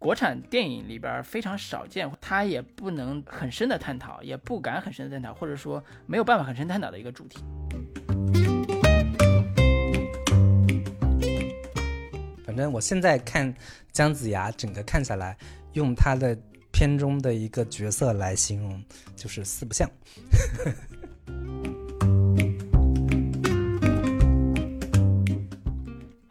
国产电影里边非常少见，它也不能很深的探讨，也不敢很深的探讨，或者说没有办法很深探讨的一个主题。反正我现在看姜子牙整个看下来，用他的片中的一个角色来形容，就是四不像。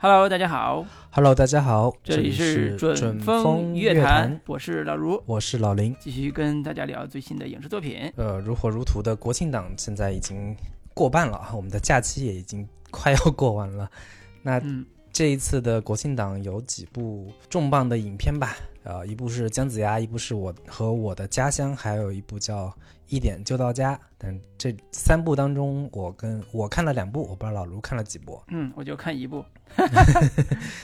Hello， 大家好。Hello， 大家好。这里是准风乐坛，我是老如，我是老林，继续跟大家聊最新的影视作品。如火如荼的国庆档现在已经过半了，我们的假期也已经快要过完了。那这一次的国庆档有几部重磅的影片吧？一部是姜子牙，一部是我和我的家乡，还有一部叫《一点就到家》。但这三部当中，我看了两部，我不知道老卢看了几部。我就看一部。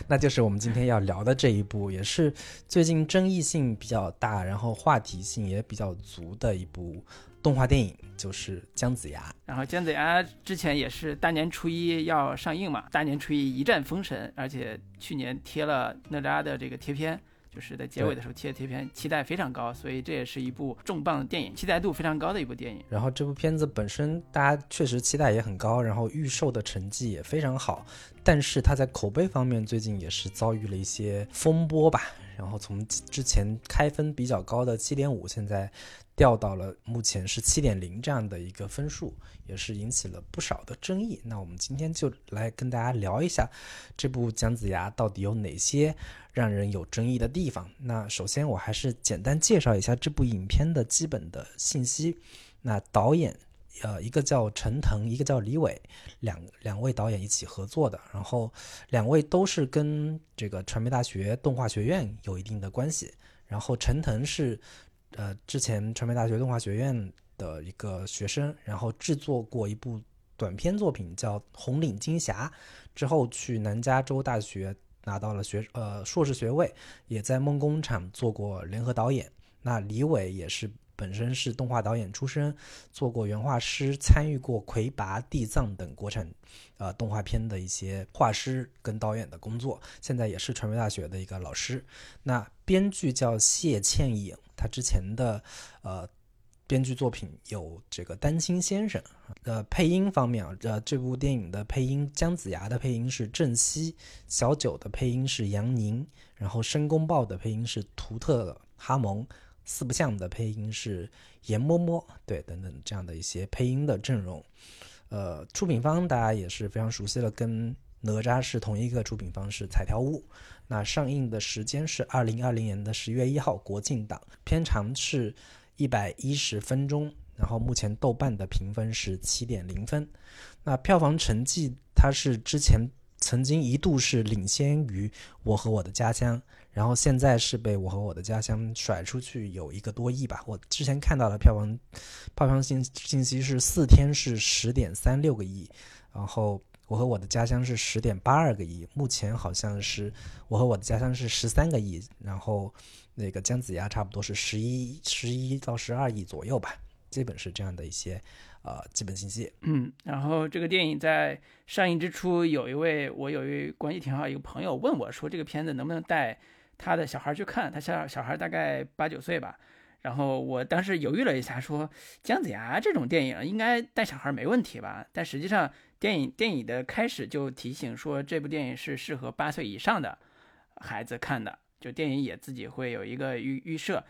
那就是我们今天要聊的这一部，也是最近争议性比较大，然后话题性也比较足的一部动画电影，就是姜子牙。然后姜子牙之前也是大年初一要上映嘛，大年初一一战封神，而且去年贴了哪吒的这个贴片。就是在结尾的时候贴贴片，期待非常高，所以这也是一部重磅的电影，期待度非常高的一部电影。然后这部片子本身大家确实期待也很高，然后预售的成绩也非常好，但是它在口碑方面最近也是遭遇了一些风波吧。然后从之前开分比较高的 7.5 现在掉到了目前是 7.0 这样的一个分数，也是引起了不少的争议。那我们今天就来跟大家聊一下这部姜子牙到底有哪些让人有争议的地方。那首先我还是简单介绍一下这部影片的基本的信息。那导演一个叫陈腾，一个叫李伟，两位导演一起合作的，然后两位都是跟这个传媒大学动画学院有一定的关系。然后陈腾是之前传媒大学动画学院的一个学生，然后制作过一部短片作品叫《红领巾侠》，之后去南加州大学拿到了硕士学位，也在梦工厂做过联合导演。那李伟也是本身是动画导演出身，做过原画师，参与过魁拔、地藏等国产动画片的一些画师跟导演的工作，现在也是传媒大学的一个老师。那编剧叫谢倩颖，他之前的编剧作品有这个《丹青先生》。配音方面，这部电影的配音，姜子牙的配音是郑希，小九的配音是杨宁，然后申公豹的配音是图特哈蒙，四不像的配音是严嬷嬷，对，等等这样的一些配音的阵容。出品方大家也是非常熟悉了，跟哪吒是同一个出品方，是彩条屋。那上映的时间是2020年10月1号国庆档，片长是110分钟，然后目前豆瓣的评分是 7.0 分。那票房成绩它是之前曾经一度是领先于《我和我的家乡》，然后现在是被《我和我的家乡》甩出去有1个多亿吧。我之前看到的票房信息是4天是 10.36 个亿，然后《我和我的家乡》是 10.82 个亿，目前好像是《我和我的家乡》是13个亿，然后那个姜子牙差不多是11到12亿左右吧。基本是这样的一些基本信息。然后这个电影在上映之初，有一位关系挺好的一个朋友问我说，这个片子能不能带他的小孩去看，他小孩大概8、9岁吧。然后我当时犹豫了一下说，姜子牙这种电影应该带小孩没问题吧，但实际上电影的开始就提醒说，这部电影是适合8岁以上的孩子看的，就电影也自己会有一个预设，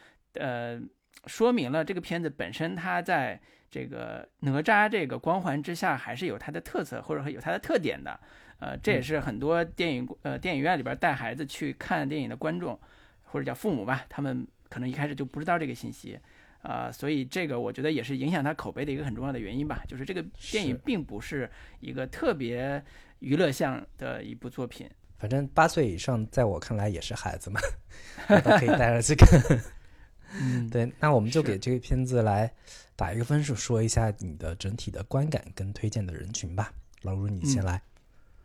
说明了这个片子本身它在这个哪吒这个光环之下还是有它的特色或者有它的特点的。这也是很多电影院里边带孩子去看电影的观众或者叫父母吧，他们可能一开始就不知道这个信息。所以这个我觉得也是影响它口碑的一个很重要的原因吧，就是这个电影并不是一个特别娱乐向的一部作品。反正8岁以上在我看来也是孩子嘛，我都可以带着去看。对，那我们就给这个片子来打一个分数，说一下你的整体的观感跟推荐的人群吧。老卢，你先来。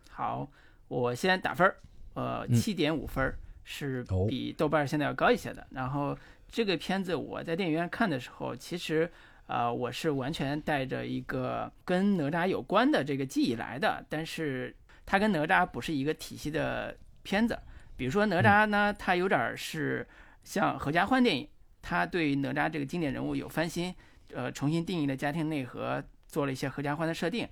好，我先打分，7.5分、是比豆瓣现在要高一些的。然后这个片子我在电影院看的时候，其实我是完全带着一个跟哪吒有关的这个记忆来的，但是它跟哪吒不是一个体系的片子。比如说哪吒呢，它有点是像合家欢电影，它对哪吒这个经典人物有翻新，重新定义了家庭内核，做了一些合家欢的设定，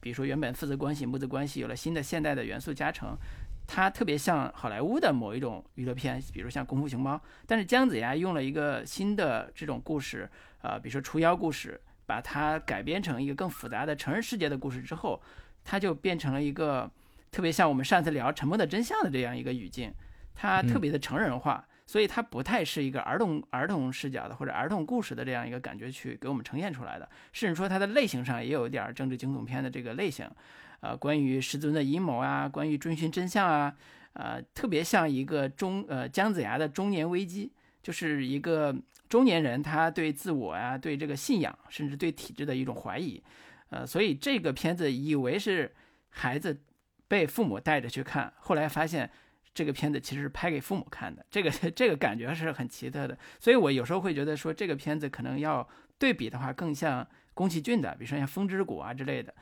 比如说原本父子关系、母子关系有了新的现代的元素加成，它特别像好莱坞的某一种娱乐片，比如像功夫熊猫。但是姜子牙用了一个新的这种故事，比如说除妖故事，把它改编成一个更复杂的成人世界的故事之后，它就变成了一个特别像我们上次聊《沉默的真相》的这样一个语境，它特别的成人化，所以它不太是一个儿童视角的或者儿童故事的这样一个感觉去给我们呈现出来的，甚至说它的类型上也有一点政治惊悚片的这个类型，关于师尊的阴谋啊，关于追寻真相啊，特别像一个姜子牙的中年危机，就是一个中年人他对自我啊、对这个信仰，甚至对体制的一种怀疑，所以这个片子以为是孩子被父母带着去看，后来发现这个片子其实是拍给父母看的，这个感觉是很奇特的。所以我有时候会觉得说，这个片子可能要对比的话，更像宫崎骏的，比如说像《风之谷》啊之类的，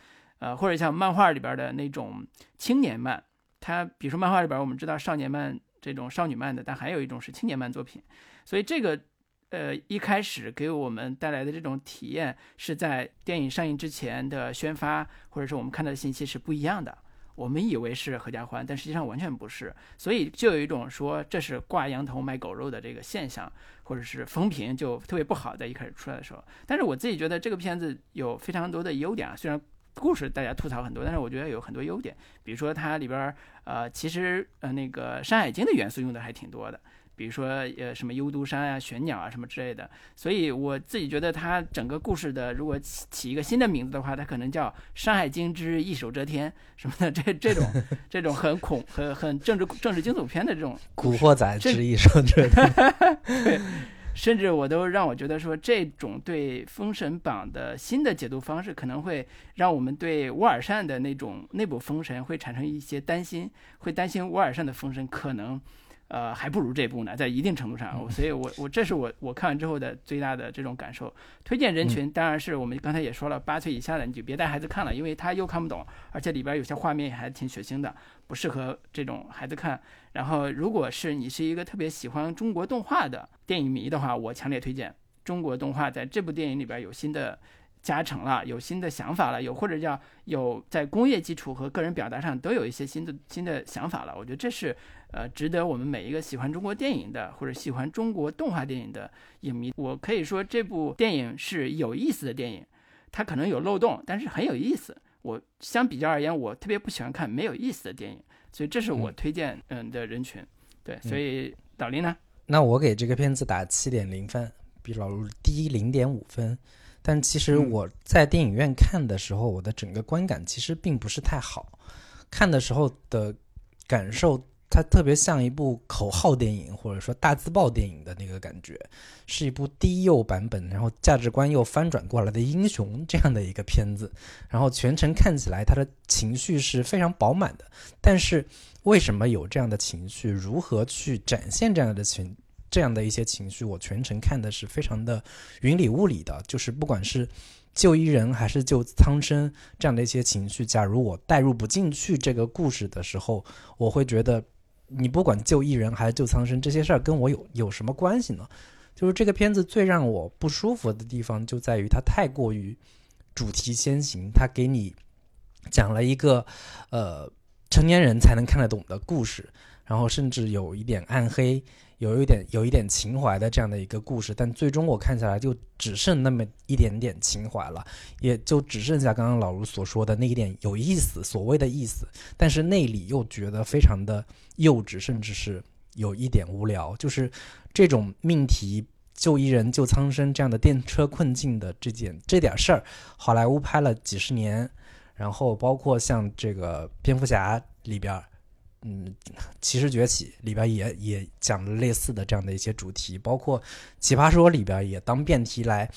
或者像漫画里边的那种青年漫。它比如说漫画里边我们知道少年漫这种少女漫的，但还有一种是青年漫作品。所以这个一开始给我们带来的这种体验，是在电影上映之前的宣发或者是我们看到的信息是不一样的。我们以为是合家欢，但实际上完全不是，所以就有一种说这是挂羊头卖狗肉的这个现象，或者是风评就特别不好在一开始出来的时候。但是我自己觉得这个片子有非常多的优点，虽然故事大家吐槽很多，但是我觉得有很多优点。比如说它里边其实那个山海经的元素用的还挺多的，比如说什么幽都山啊、玄鸟啊什么之类的。所以我自己觉得它整个故事的，如果起一个新的名字的话，它可能叫《山海经之一手遮天》什么的，这种很政治惊悚片的这种古惑仔之一手遮天对，甚至我都让我觉得说，这种对封神榜的新的解读方式，可能会让我们对乌尔善的那种内部封神会产生一些担心，会担心乌尔善的封神可能还不如这部呢，在一定程度上。所以我这是我看完之后的最大的这种感受。推荐人群当然是我们刚才也说了，8岁以下的你就别带孩子看了，因为他又看不懂，而且里边有些画面还挺血腥的，不适合这种孩子看。然后如果是你是一个特别喜欢中国动画的电影迷的话，我强烈推荐中国动画在这部电影里边有新的加成了，有新的想法了，或者叫有在工业基础和个人表达上都有一些新的想法了。我觉得这是值得我们每一个喜欢中国电影的或者喜欢中国动画电影的影迷。我可以说这部电影是有意思的电影，它可能有漏洞，但是很有意思。我相比较而言，我特别不喜欢看没有意思的电影，所以这是我推荐的人群。对，所以老林呢？那我给这个片子打7.0分，比老陆低0.5分。但其实我在电影院看的时候，我的整个观感其实并不是太好。看的时候的感受，它特别像一部口号电影或者说大字报电影的那个感觉，是一部低幼版本，然后价值观又翻转过来的英雄这样的一个片子。然后全程看起来它的情绪是非常饱满的，但是为什么有这样的情绪，如何去展现这样的一些情绪，我全程看的是非常的云里雾里的。就是不管是救伊人还是救苍生这样的一些情绪，假如我带入不进去这个故事的时候，我会觉得你不管救伊人还是救苍生，这些事儿跟我有什么关系呢？就是这个片子最让我不舒服的地方就在于它太过于主题先行，它给你讲了一个成年人才能看得懂的故事，然后甚至有一点暗黑，有一点情怀的这样的一个故事，但最终我看下来就只剩那么一点点情怀了，也就只剩下刚刚老卢所说的那一点有意思，所谓的意思，但是内里又觉得非常的幼稚，甚至是有一点无聊。就是这种命题救伊人救苍生这样的电车困境的这点事儿，好莱坞拍了几十年，然后包括像这个蝙蝠侠里边骑士崛起里边也讲了类似的这样的一些主题，包括奇葩说里边也当辩题来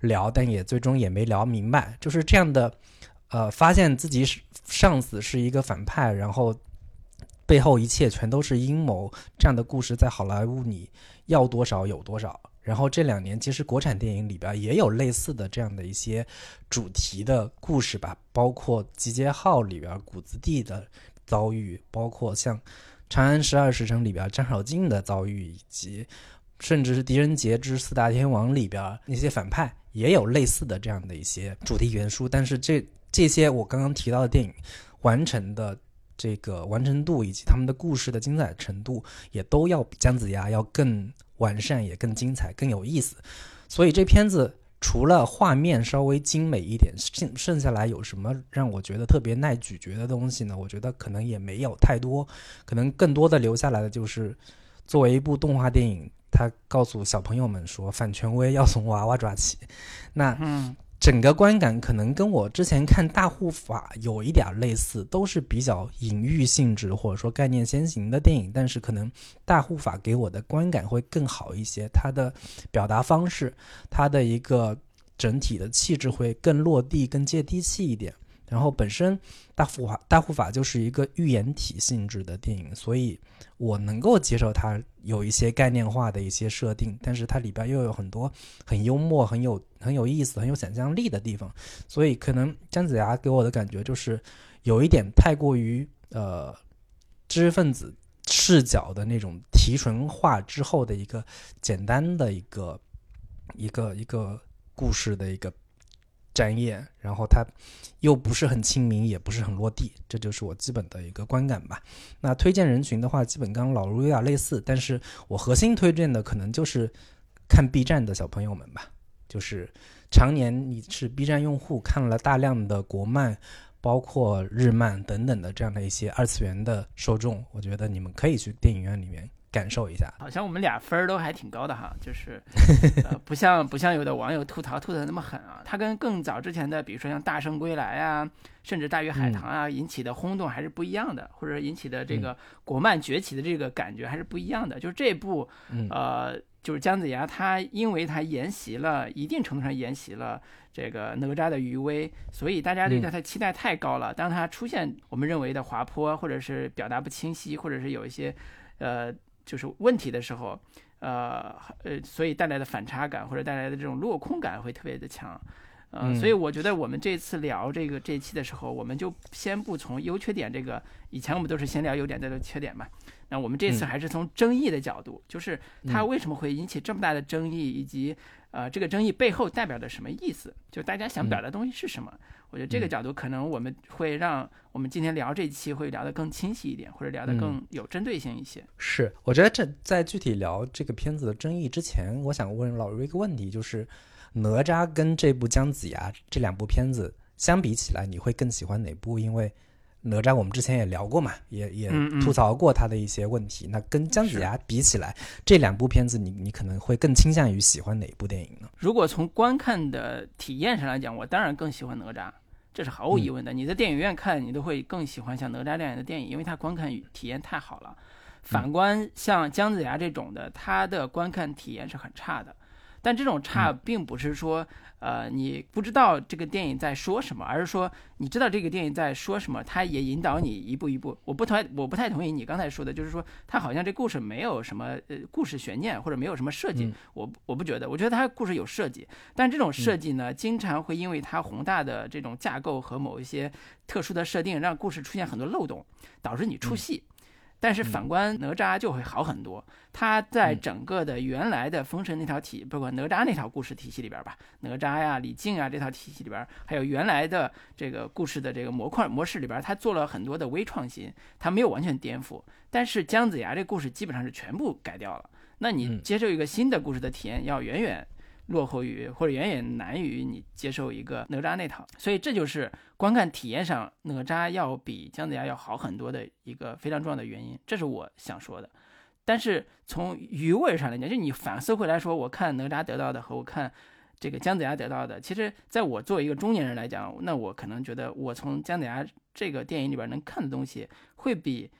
聊，但也最终也没聊明白。就是这样的发现自己上司是一个反派，然后背后一切全都是阴谋，这样的故事在好莱坞你要多少有多少。然后这2年其实国产电影里边也有类似的这样的一些主题的故事吧，包括集结号里边谷子地的遭遇，包括像长安十二时辰里边张少京的遭遇，以及甚至是狄仁杰之四大天王里边那些反派也有类似的这样的一些主题原书，但是这些我刚刚提到的电影完成的这个完成度以及他们的故事的精彩程度也都要比姜子牙要更完善，也更精彩，更有意思。所以这片子除了画面稍微精美一点，剩下来有什么让我觉得特别耐咀嚼的东西呢？我觉得可能也没有太多，可能更多的留下来的就是作为一部动画电影，他告诉小朋友们说反权威要从娃娃抓起。那整个观感可能跟我之前看《大护法》有一点类似，都是比较隐喻性质或者说概念先行的电影，但是可能《大护法》给我的观感会更好一些，它的表达方式，它的一个整体的气质会更落地，更接地气一点。然后本身《大护法》就是一个寓言体性质的电影，所以我能够接受它有一些概念化的一些设定，但是它里边又有很多很幽默、很有意思、很有想象力的地方。所以可能姜子牙给我的感觉就是有一点太过于知识分子视角的那种提纯化之后的一个简单的一个故事的一个展演，然后它又不是很亲民，也不是很落地，这就是我基本的一个观感吧。那推荐人群的话，基本跟老卢有点类似，但是我核心推荐的可能就是看 B 站的小朋友们吧，就是常年你是 B 站用户，看了大量的国漫包括日漫等等的这样的一些二次元的受众，我觉得你们可以去电影院里面感受一下。好像我们俩分都还挺高的哈，就是不像有的网友吐槽那么狠啊。它跟更早之前的比如说像《大圣归来》啊，甚至《大鱼海棠》啊引起的轰动还是不一样的，或者引起的这个国漫崛起的这个感觉还是不一样的。就是这部就是姜子牙，他因为他一定程度上沿袭了这个哪吒的余威，所以大家对他的期待太高了。当他出现我们认为的滑坡，或者是表达不清晰，或者是有一些就是问题的时候，所以带来的反差感或者带来的这种落空感会特别的强，所以我觉得我们这次聊这一期的时候，我们就先不从优缺点这个，以前我们都是先聊优点再聊缺点嘛，那我们这次还是从争议的角度，就是它为什么会引起这么大的争议，以及这个争议背后代表着什么意思，就大家想表达的东西是什么。我觉得这个角度可能我们会让我们今天聊这一期会聊得更清晰一点，或者聊得更有针对性一些。是，我觉得在具体聊这个片子的争议之前，我想问老瑞一个问题，就是哪吒跟这部姜子牙这两部片子相比起来，你会更喜欢哪部？因为哪吒我们之前也聊过嘛，也吐槽过他的一些问题。那跟姜子牙比起来，这两部片子你可能会更倾向于喜欢哪部电影呢？如果从观看的体验上来讲，我当然更喜欢哪吒，这是毫无疑问的。你在电影院看，你都会更喜欢像哪吒这样的电影，因为它观看体验太好了。反观像姜子牙这种的，它的观看体验是很差的。但这种差并不是说你不知道这个电影在说什么，而是说你知道这个电影在说什么，它也引导你一步一步。我不太同意你刚才说的，就是说它好像这故事没有什么故事悬念或者没有什么设计，我不觉得，我觉得它故事有设计，但这种设计呢，经常会因为它宏大的这种架构和某一些特殊的设定，让故事出现很多漏洞，导致你出戏。但是反观哪吒就会好很多，他在整个的原来的封神那条体，包括哪吒那条故事体系里边吧，哪吒呀、李靖啊这套体系里边，还有原来的这个故事的这个模式里边，他做了很多的微创新，他没有完全颠覆。但是姜子牙这故事基本上是全部改掉了，那你接受一个新的故事的体验，要远远落后于或者远远难于你接受一个哪吒那套。所以这就是观看体验上哪吒要比姜子牙要好很多的一个非常重要的原因，这是我想说的。但是从余味上来讲，就你反思回来说，我看哪吒得到的和我看这个姜子牙得到的，其实在我作为一个中年人来讲，那我可能觉得我从姜子牙这个电影里边能看的东西会比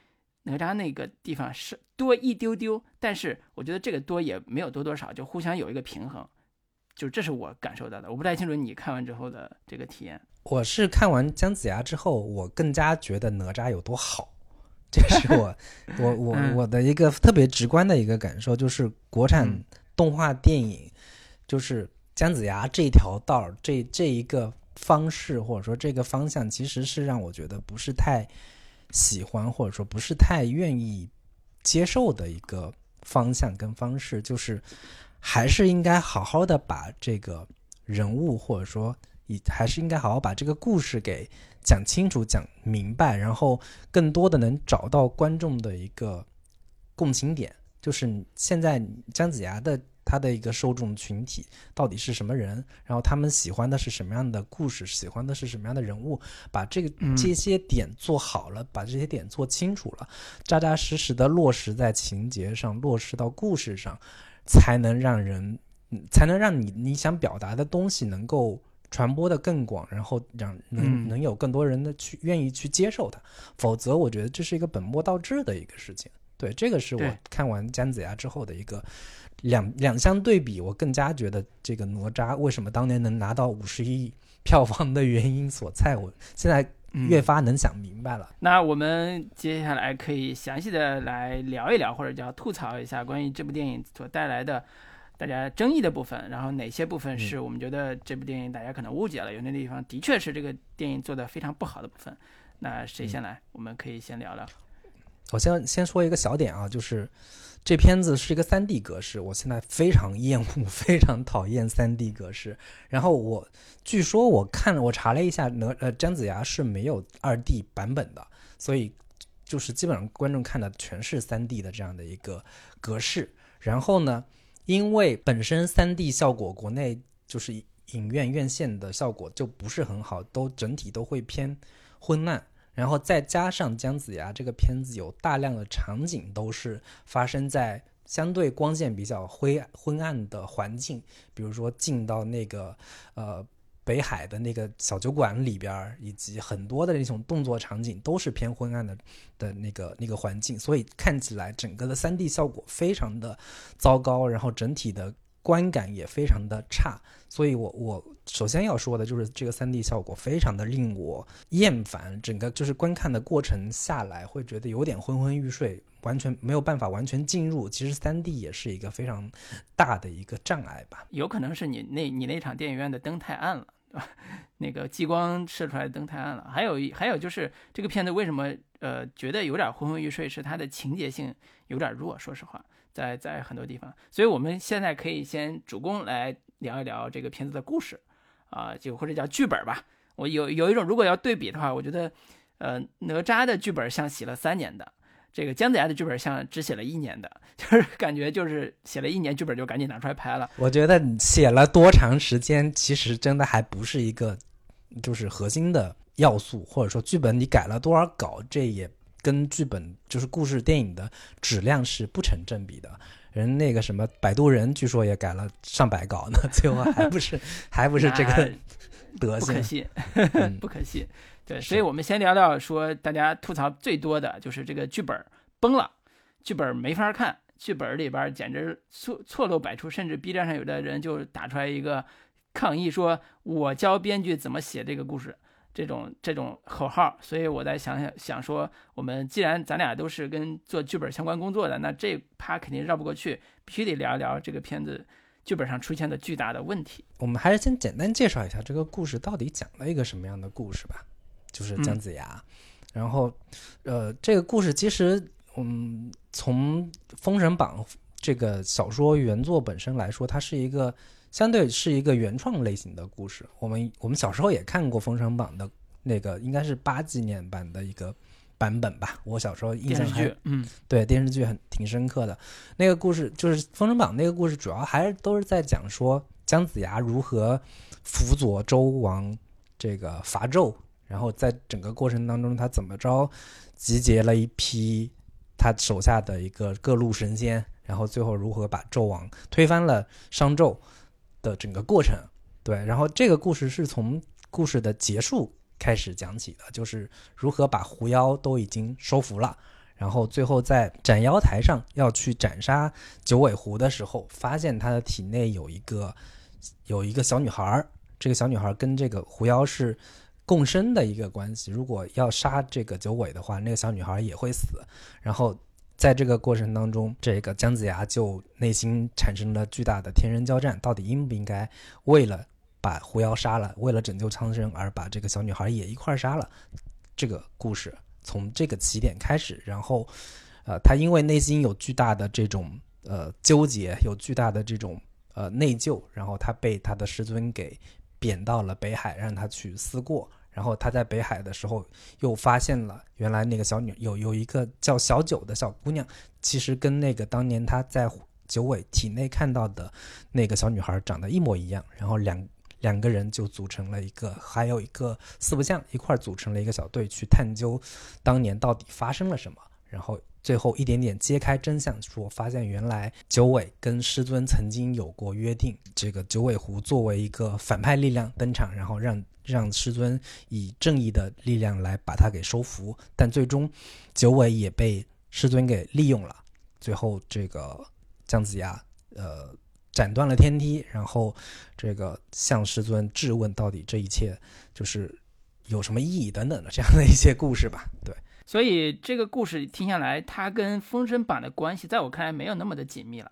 哪吒那个地方是多一丢丢，但是我觉得这个多也没有多少，就互相有一个平衡，就这是我感受到的。我不太清楚你看完之后的这个体验。我是看完姜子牙之后，我更加觉得哪吒有多好，这是我的一个特别直观的一个感受，就是国产动画电影，就是姜子牙这条道这一个方式或者说这个方向，其实是让我觉得不是太喜欢，或者说不是太愿意接受的一个方向跟方式，就是还是应该好好的把这个人物，或者说还是应该好好把这个故事给讲清楚讲明白，然后更多的能找到观众的一个共情点。就是现在姜子牙的他的一个受众群体到底是什么人，然后他们喜欢的是什么样的故事，喜欢的是什么样的人物，把这些点做好了，把这些点做清楚了，扎扎实实的落实在情节上，落实到故事上，才能让你想表达的东西能够传播的更广，然后能有更多人的愿意去接受它。否则我觉得这是一个本末倒置的一个事情。对，这个是我看完姜子牙之后的一个两相对比，我更加觉得这个哪吒为什么当年能拿到51亿票房的原因所在，我现在越发能想明白了。那我们接下来可以详细的来聊一聊，或者叫吐槽一下关于这部电影所带来的大家争议的部分，然后哪些部分是我们觉得这部电影大家可能误解了，有那地方的确是这个电影做的非常不好的部分。那谁先来？我们可以先聊聊。我先说一个小点啊，就是这片子是一个 3D 格式，我现在非常厌恶非常讨厌 3D 格式。然后据说我查了一下，姜子牙是没有 2D 版本的，所以就是基本上观众看的全是 3D 的这样的一个格式。然后呢，因为本身 3D 效果国内就是影院院线的效果就不是很好，整体都会偏昏暗，然后再加上姜子牙这个片子有大量的场景都是发生在相对光线比较昏暗的环境，比如说进到那个北海的那个小酒馆里边，以及很多的那种动作场景都是偏昏暗的那个环境，所以看起来整个的 3D 效果非常的糟糕，然后整体的观感也非常的差。所以我首先要说的就是这个 3D 效果非常的令我厌烦，整个就是观看的过程下来会觉得有点昏昏欲睡，完全没有办法完全进入。其实 3D 也是一个非常大的一个障碍吧。有可能是你那场电影院的灯太暗了，那个激光射出来的灯太暗了。还有就是这个片子为什么觉得有点昏昏欲睡，是它的情节性有点弱，说实话在很多地方。所以我们现在可以先主攻来聊一聊这个片子的故事就或者叫剧本吧。我有一种如果要对比的话，我觉得哪吒的剧本像写了3年的，这个姜子牙的剧本像只写了1年的，就是感觉就是写了1年剧本就赶紧拿出来拍了。我觉得你写了多长时间其实真的还不是一个就是核心的要素，或者说剧本你改了多少稿这也跟剧本就是故事电影的质量是不成正比的。人那个什么摆渡人据说也改了上百稿呢，最后还不是这个德行，不可惜不可惜。对，所以我们先聊聊说大家吐槽最多的就是这个剧本崩了，剧本没法看，剧本里边简直错漏百出，甚至 B 站上有的人就打出来一个抗议说我教编剧怎么写这个故事这种口号。所以我在想说，我们既然咱俩都是跟做剧本相关工作的，那这趴肯定绕不过去，必须得聊一聊这个片子剧本上出现的巨大的问题。我们还是先简单介绍一下这个故事到底讲了一个什么样的故事吧，就是姜子牙。然后这个故事其实从《封神榜》这个小说原作本身来说，它是一个相对是一个原创类型的故事。我们小时候也看过《封神榜》的那个，应该是80年版的一个版本吧。我小时候印象还对电视剧挺深刻的。那个故事就是《封神榜》那个故事，主要还是都是在讲说姜子牙如何辅佐周王这个伐纣，然后在整个过程当中他怎么着集结了一批他手下的一个各路神仙，然后最后如何把纣王推翻了商纣的整个过程。对，然后这个故事是从故事的结束开始讲起的，就是如何把狐妖都已经收服了，然后最后在斩妖台上要去斩杀九尾狐的时候，发现他的体内有一个小女孩，这个小女孩跟这个狐妖是共生的一个关系，如果要杀这个九尾的话，那个小女孩也会死。然后在这个过程当中，这个姜子牙就内心产生了巨大的天人交战，到底应不应该为了把狐妖杀了，为了拯救苍生而把这个小女孩也一块杀了。这个故事从这个起点开始，然后他因为内心有巨大的这种纠结，有巨大的这种内疚，然后他被他的师尊给贬到了北海，让他去思过。然后他在北海的时候又发现了原来那个小女有一个叫小九的小姑娘，其实跟那个当年他在九尾体内看到的那个小女孩长得一模一样，然后两个人就组成了一个，还有一个四不像一块组成了一个小队去探究当年到底发生了什么，然后最后一点点揭开真相，说发现原来九尾跟师尊曾经有过约定，这个九尾狐作为一个反派力量登场，然后让师尊以正义的力量来把他给收服，但最终九尾也被师尊给利用了。最后这个姜子牙斩断了天梯，然后这个向师尊质问到底这一切就是有什么意义等等的这样的一些故事吧。对，所以这个故事听下来，它跟《封神榜》的关系在我看来没有那么的紧密了。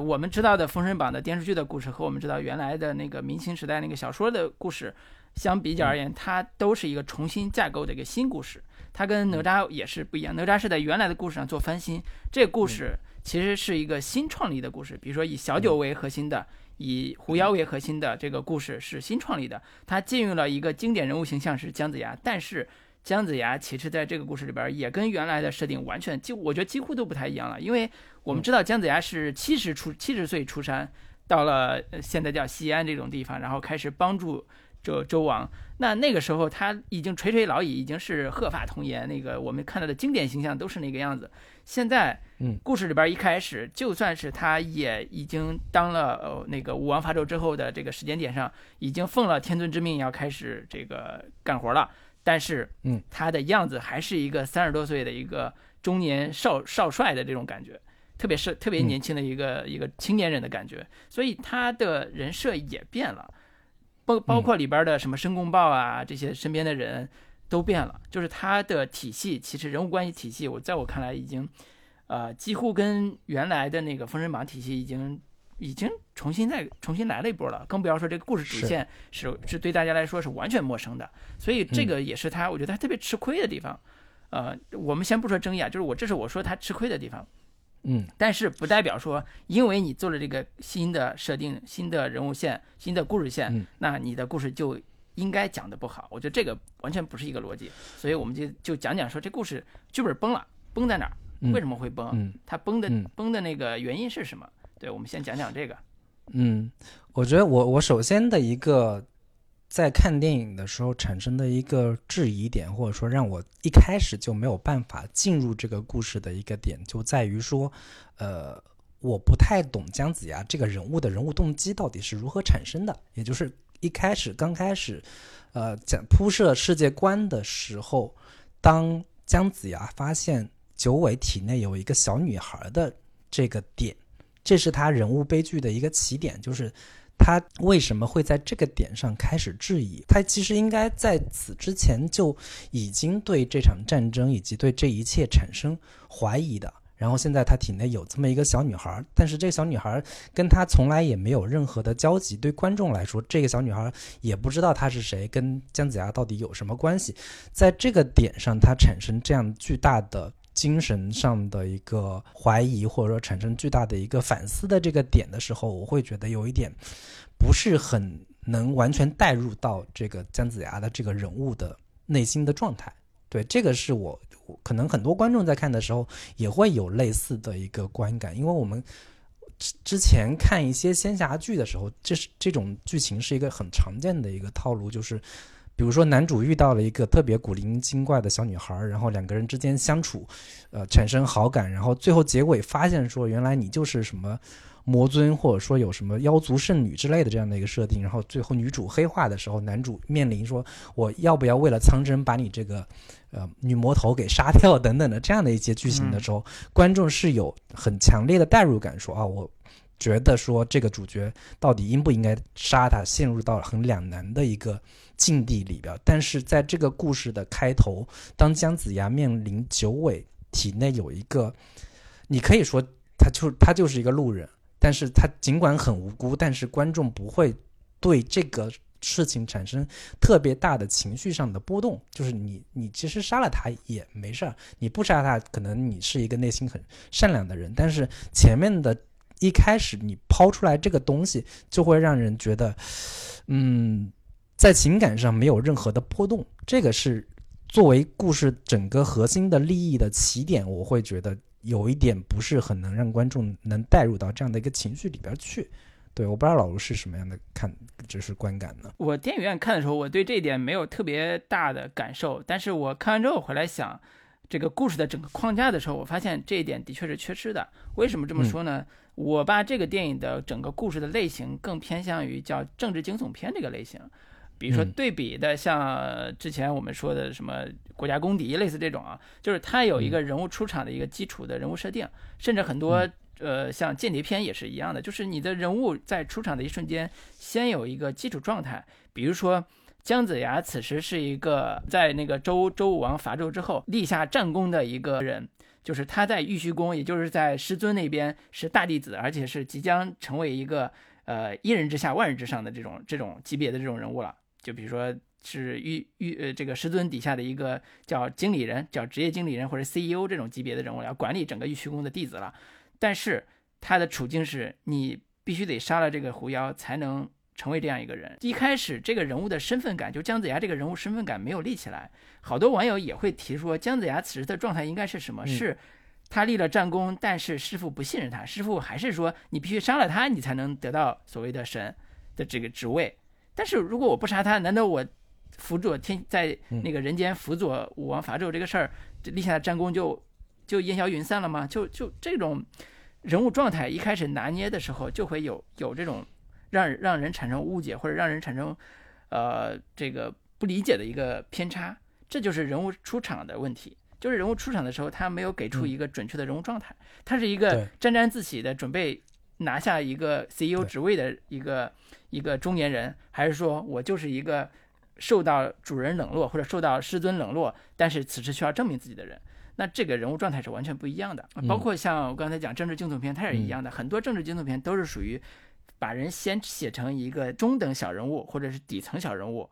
我们知道的《封神榜》的电视剧的故事和我们知道原来的那个明清时代那个小说的故事相比较而言，它都是一个重新架构的一个新故事，它跟哪吒也是不一样。哪吒是在原来的故事上做翻新，这个故事其实是一个新创立的故事，比如说以小九为核心的，以狐妖为核心的这个故事是新创立的，它借用了一个经典人物形象是姜子牙，但是姜子牙其实在这个故事里边也跟原来的设定完全，我觉得几乎都不太一样了。因为我们知道姜子牙是70岁出山，到了现在叫西安这种地方，然后开始帮助周王，那个时候他已经垂垂老矣，已经是鹤发童颜，那个我们看到的经典形象都是那个样子。现在故事里边一开始就算是他也已经当了那个武王伐纣之后的这个时间点上，已经奉了天尊之命要开始这个干活了，但是他的样子还是一个30多岁的一个中年少帅的这种感觉，特别年轻的一个青年人的感觉，所以他的人设也变了，包括里边的什么申公豹啊，这些身边的人都变了，就是他的体系，其实人物关系体系，在我看来已经，几乎跟原来的那个《封神榜》体系已经重新来了一波了，更不要说这个故事主线是对大家来说是完全陌生的，所以这个也是我觉得他特别吃亏的地方。我们先不说争议啊，就是我说他吃亏的地方。但是不代表说，因为你做了这个新的设定、新的人物线、新的故事线，那你的故事就应该讲得不好。我觉得这个完全不是一个逻辑，所以我们就讲讲说这故事剧本崩了，崩在哪儿？为什么会崩？它崩的那个原因是什么？对，我们先讲讲这个。我觉得我首先的一个在看电影的时候产生的一个质疑点，或者说让我一开始就没有办法进入这个故事的一个点，就在于说，我不太懂姜子牙这个人物的人物动机到底是如何产生的，也就是刚开始，铺设世界观的时候，当姜子牙发现九尾体内有一个小女孩的这个点，这是他人物悲剧的一个起点，就是他为什么会在这个点上开始质疑？他其实应该在此之前就已经对这场战争以及对这一切产生怀疑的。然后现在他体内有这么一个小女孩，但是这个小女孩跟他从来也没有任何的交集，对观众来说这个小女孩也不知道她是谁，跟姜子牙到底有什么关系。在这个点上他产生这样巨大的精神上的一个怀疑，或者说产生巨大的一个反思的这个点的时候，我会觉得有一点不是很能完全带入到这个姜子牙的这个人物的内心的状态。对，这个是我可能很多观众在看的时候也会有类似的一个观感，因为我们之前看一些仙侠剧的时候，这种剧情是一个很常见的一个套路，就是比如说男主遇到了一个特别古灵精怪的小女孩，然后两个人之间相处，产生好感，然后最后结尾发现说原来你就是什么魔尊，或者说有什么妖族圣女之类的这样的一个设定，然后最后女主黑化的时候，男主面临说我要不要为了苍生把你这个女魔头给杀掉等等的这样的一些剧情的时候，观众是有很强烈的代入感，说啊我觉得说这个主角到底应不应该杀他，陷入到很两难的一个境地里边。但是在这个故事的开头，当姜子牙面临九尾体内有一个，你可以说他就是一个路人，但是他尽管很无辜，但是观众不会对这个事情产生特别大的情绪上的波动，就是你其实杀了他也没事，你不杀他可能你是一个内心很善良的人，但是前面的一开始你抛出来这个东西就会让人觉得在情感上没有任何的波动，这个是作为故事整个核心的利益的起点，我会觉得有一点不是很能让观众能带入到这样的一个情绪里边去。对，我不知道老卢是什么样的就是观感呢？我电影院看的时候，我对这一点没有特别大的感受，但是我看完之后回来想这个故事的整个框架的时候，我发现这一点的确是缺失的。为什么这么说呢？我把这个电影的整个故事的类型更偏向于叫政治惊悚片这个类型，比如说对比的像之前我们说的什么国家公敌类似这种啊，就是它有一个人物出场的一个基础的人物设定，甚至很多像间谍片也是一样的，就是你的人物在出场的一瞬间先有一个基础状态。比如说姜子牙此时是一个在那个周武王伐纣之后立下战功的一个人，就是他在玉虚宫，也就是在师尊那边是大弟子，而且是即将成为一个一人之下万人之上的这种级别的这种人物了。就比如说是这个师尊底下的一个叫经理人，叫职业经理人或者 CEO 这种级别的人物，要管理整个玉虚宫的弟子了。但是他的处境是你必须得杀了这个狐妖才能成为这样一个人。一开始这个人物的身份感，就姜子牙这个人物身份感没有立起来。好多网友也会提出姜子牙此时的状态应该是什么，是他立了战功，但是师父不信任他，师父还是说你必须杀了他你才能得到所谓的神的这个职位。但是如果我不杀他，难道我辅佐在那个人间辅佐武王伐纣这个事儿立下的战功就烟消云散了吗？就这种人物状态一开始拿捏的时候，就会有这种让人产生误解或者让人产生这个不理解的一个偏差。这就是人物出场的问题，就是人物出场的时候他没有给出一个准确的人物状态，他是一个沾沾自喜的准备拿下一个 CEO 职位的一个中年人，还是说我就是一个受到主人冷落或者受到师尊冷落，但是此时需要证明自己的人，那这个人物状态是完全不一样的。包括像我刚才讲政治惊悚片它也一样的，很多政治惊悚片都是属于把人先写成一个中等小人物或者是底层小人物，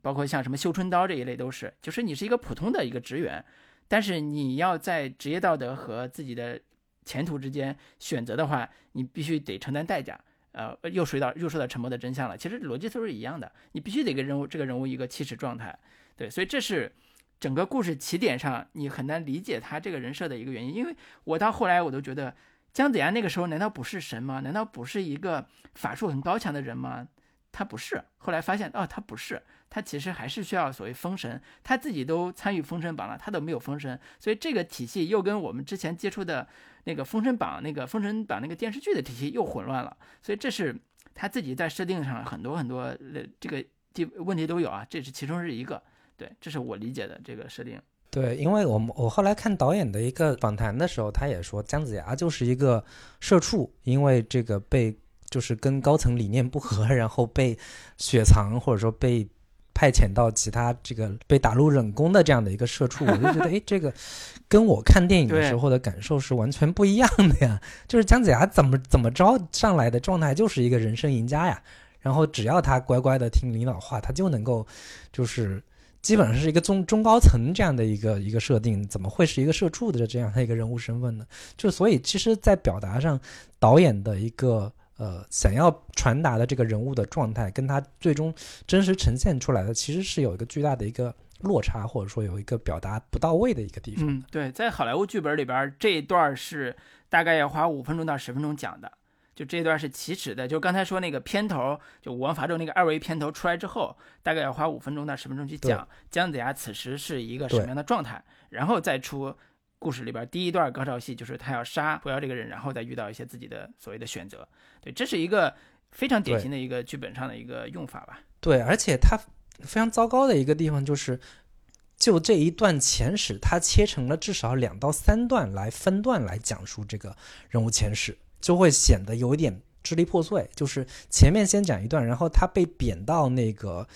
包括像什么绣春刀这一类都是，就是你是一个普通的一个职员，但是你要在职业道德和自己的前途之间选择的话，你必须得承担代价。又说到沉默的真相了，其实逻辑都是一样的，你必须得给这个人物一个起始状态。对，所以这是整个故事起点上你很难理解他这个人设的一个原因。因为我到后来我都觉得姜子牙那个时候难道不是神吗？难道不是一个法术很高强的人吗？他不是。后来发现他不是，他其实还是需要所谓封神，他自己都参与封神榜了，他都没有封神。所以这个体系又跟我们之前接触的那个封神榜那个电视剧的体系又混乱了。所以这是他自己在设定上很多很多这个问题都有啊，这是其中是一个。对，这是我理解的这个设定。对，因为我后来看导演的一个访谈的时候，他也说姜子牙就是一个社畜，因为这个被就是跟高层理念不合，然后被雪藏或者说被派遣到其他这个被打入冷宫的这样的一个社畜，我就觉得这个跟我看电影的时候的感受是完全不一样的呀。就是姜子牙怎么着上来的状态就是一个人生赢家呀，然后只要他乖乖的听领导话，他就能够就是基本上是一个中高层这样的一个设定，怎么会是一个社畜的这样的一个人物身份呢？就所以其实在表达上导演的一个想要传达的这个人物的状态跟他最终真实呈现出来的其实是有一个巨大的一个落差，或者说有一个表达不到位的一个地方。对，在好莱坞剧本里边这一段是大概要花5分钟到10分钟讲的，就这段是起始的，就刚才说那个片头，就武王伐纣那个二维片头出来之后，大概要花5分钟到10分钟去讲姜子牙此时是一个什么样的状态，然后再出故事里边第一段高潮戏，就是他要杀狐妖这个人，然后再遇到一些自己的所谓的选择。对，这是一个非常典型的一个剧本上的一个用法吧。对，而且他非常糟糕的一个地方就是就这一段前史他切成了至少2到3段来分段来讲述这个人物前史，就会显得有点支离破碎，就是前面先讲一段，然后他被贬到那个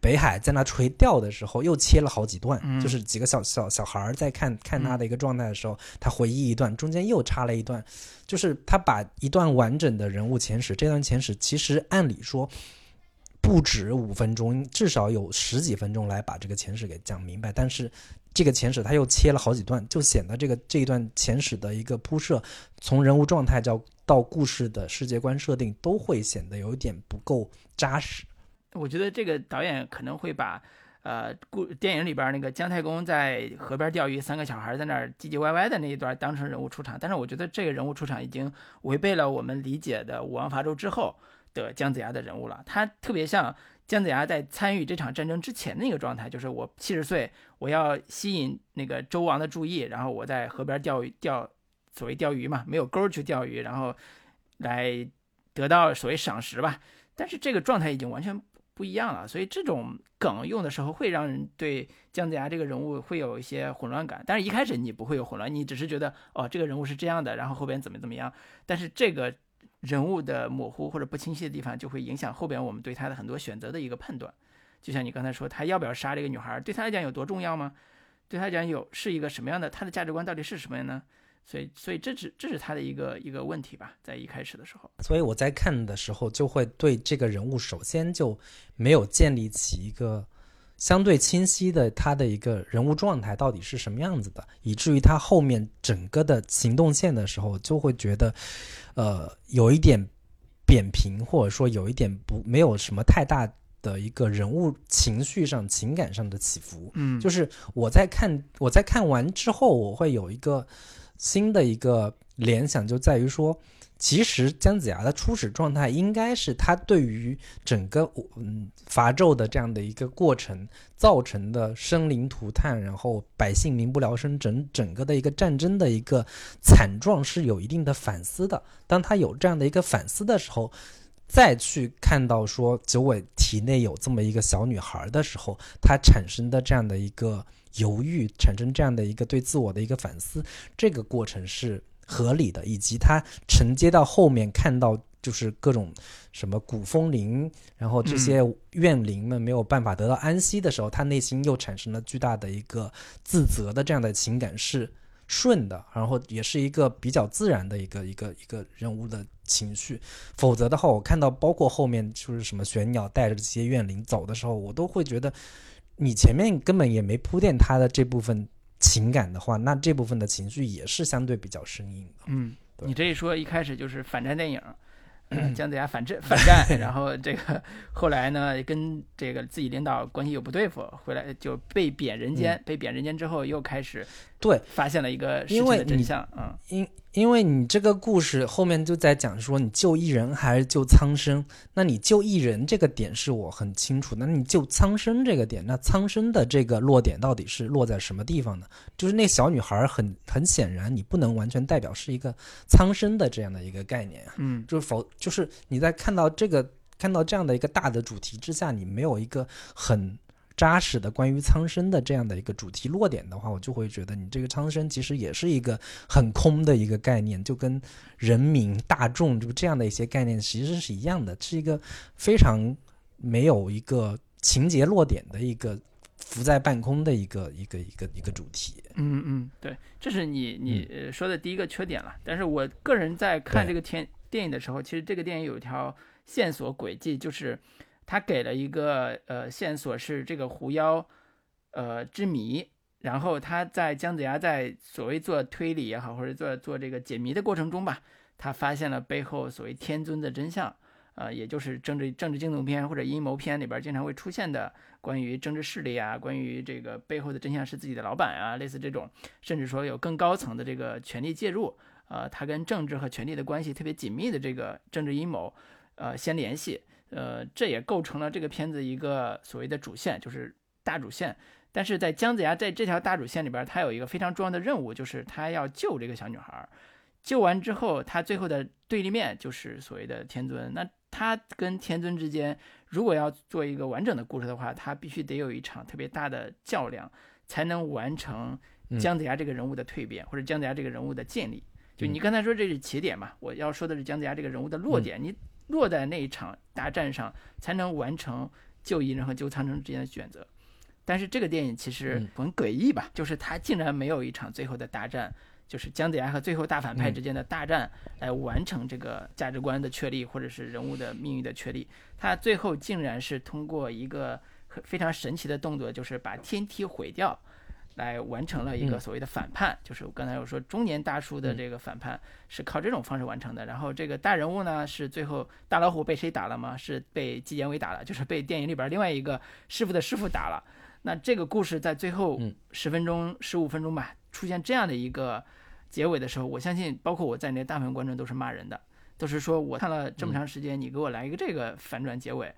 北海在那垂钓的时候又切了好几段，就是几个小孩在看他的一个状态的时候，他回忆一段，中间又插了一段，就是他把一段完整的人物前史，这段前史其实按理说不止5分钟，至少有10几分钟来把这个前史给讲明白。但是这个前史他又切了好几段，就显得这一段前史的一个铺设，从人物状态到故事的世界观设定都会显得有点不够扎实。我觉得这个导演可能会把电影里边那个姜太公在河边钓鱼，三个小孩在那儿唧唧歪歪的那一段当成人物出场，但是我觉得这个人物出场已经违背了我们理解的武王伐纣之后的姜子牙的人物了。他特别像姜子牙在参与这场战争之前的那个状态，就是我70岁，我要吸引那个周王的注意，然后我在河边钓所谓钓鱼嘛，没有钩去钓鱼，然后来得到所谓赏识吧。但是这个状态已经完全不一样了，所以这种梗用的时候会让人对姜子牙这个人物会有一些混乱感。但是一开始你不会有混乱，你只是觉得哦，这个人物是这样的，然后后边怎么样。但是这个人物的模糊或者不清晰的地方就会影响后边我们对他的很多选择的一个判断。就像你刚才说，他要不要杀这个女孩，对他来讲有多重要吗？对他来讲是一个什么样的，他的价值观到底是什么样呢？所以这是他的一个问题吧，在一开始的时候。所以我在看的时候就会对这个人物首先就没有建立起一个相对清晰的他的一个人物状态到底是什么样子的，以至于他后面整个的行动线的时候就会觉得有一点扁平，或者说有一点没有什么太大的一个人物情绪上情感上的起伏。就是我在看完之后我会有一个新的一个联想，就在于说其实姜子牙的初始状态应该是他对于整个伐纣的这样的一个过程造成的生灵涂炭，然后百姓民不聊生，整个的一个战争的一个惨状是有一定的反思的。当他有这样的一个反思的时候，再去看到说九尾体内有这么一个小女孩的时候，他产生的这样的一个犹豫，产生这样的一个对自我的一个反思，这个过程是合理的。以及他承接到后面看到就是各种什么古风灵，然后这些怨灵们没有办法得到安息的时候，他内心又产生了巨大的一个自责的这样的情感是顺的，然后也是一个比较自然的一个人物的情绪。否则的话，我看到包括后面就是什么玄鸟带着这些怨灵走的时候，我都会觉得你前面根本也没铺垫他的这部分情感的话，那这部分的情绪也是相对比较生硬的。你这一说一开始就是反战电影，姜子牙反战，然后这个后来呢跟这个自己领导关系有不对付，回来就被贬人间，被贬人间之后又开始对发现了一个事情的真相。因为你这个故事后面就在讲说你救一人还是救苍生，那你救一人这个点是我很清楚，那你救苍生这个点，那苍生的这个落点到底是落在什么地方呢？就是那小女孩很显然你不能完全代表是一个苍生的这样的一个概念。就是你在看到这样的一个大的主题之下，你没有一个很扎实的关于苍生的这样的一个主题落点的话，我就会觉得你这个苍生其实也是一个很空的一个概念，就跟人民大众就这样的一些概念其实是一样的，是一个非常没有一个情节落点的一个浮在半空的一个主题。对，这是你说的第一个缺点了。但是我个人在看这个电影的时候，其实这个电影有一条线索轨迹，就是他给了一个线索，是这个狐妖之谜，然后他在姜子牙在所谓做推理也好，或者做这个解谜的过程中吧，他发现了背后所谓天尊的真相，也就是政治惊悚片或者阴谋片里边经常会出现的关于政治势力啊，关于这个背后的真相是自己的老板啊，类似这种，甚至说有更高层的这个权力介入，他跟政治和权力的关系特别紧密的这个政治阴谋，先联系。这也构成了这个片子一个所谓的主线，就是大主线。但是在姜子牙在这条大主线里边，他有一个非常重要的任务，就是他要救这个小女孩。救完之后，他最后的对立面就是所谓的天尊。那他跟天尊之间，如果要做一个完整的故事的话，他必须得有一场特别大的较量，才能完成姜子牙这个人物的蜕变，或者姜子牙这个人物的建立。就你刚才说这是起点嘛，我要说的是姜子牙这个人物的落点。你落在那一场大战上，才能完成救一人和救苍生之间的选择。但是这个电影其实很诡异吧，就是他竟然没有一场最后的大战，就是姜子牙和最后大反派之间的大战来完成这个价值观的确立或者是人物的命运的确立。他最后竟然是通过一个非常神奇的动作，就是把天梯毁掉，来完成了一个所谓的反叛。就是我刚才有说中年大叔的这个反叛是靠这种方式完成的。然后这个大人物呢，是最后大老虎被谁打了吗？是被纪言伟打了，就是被电影里边另外一个师傅的师傅打了。那这个故事在最后10分钟、15分钟吧，出现这样的一个结尾的时候，我相信包括我在内大部分观众都是骂人的，都是说我看了这么长时间，你给我来一个这个反转结尾。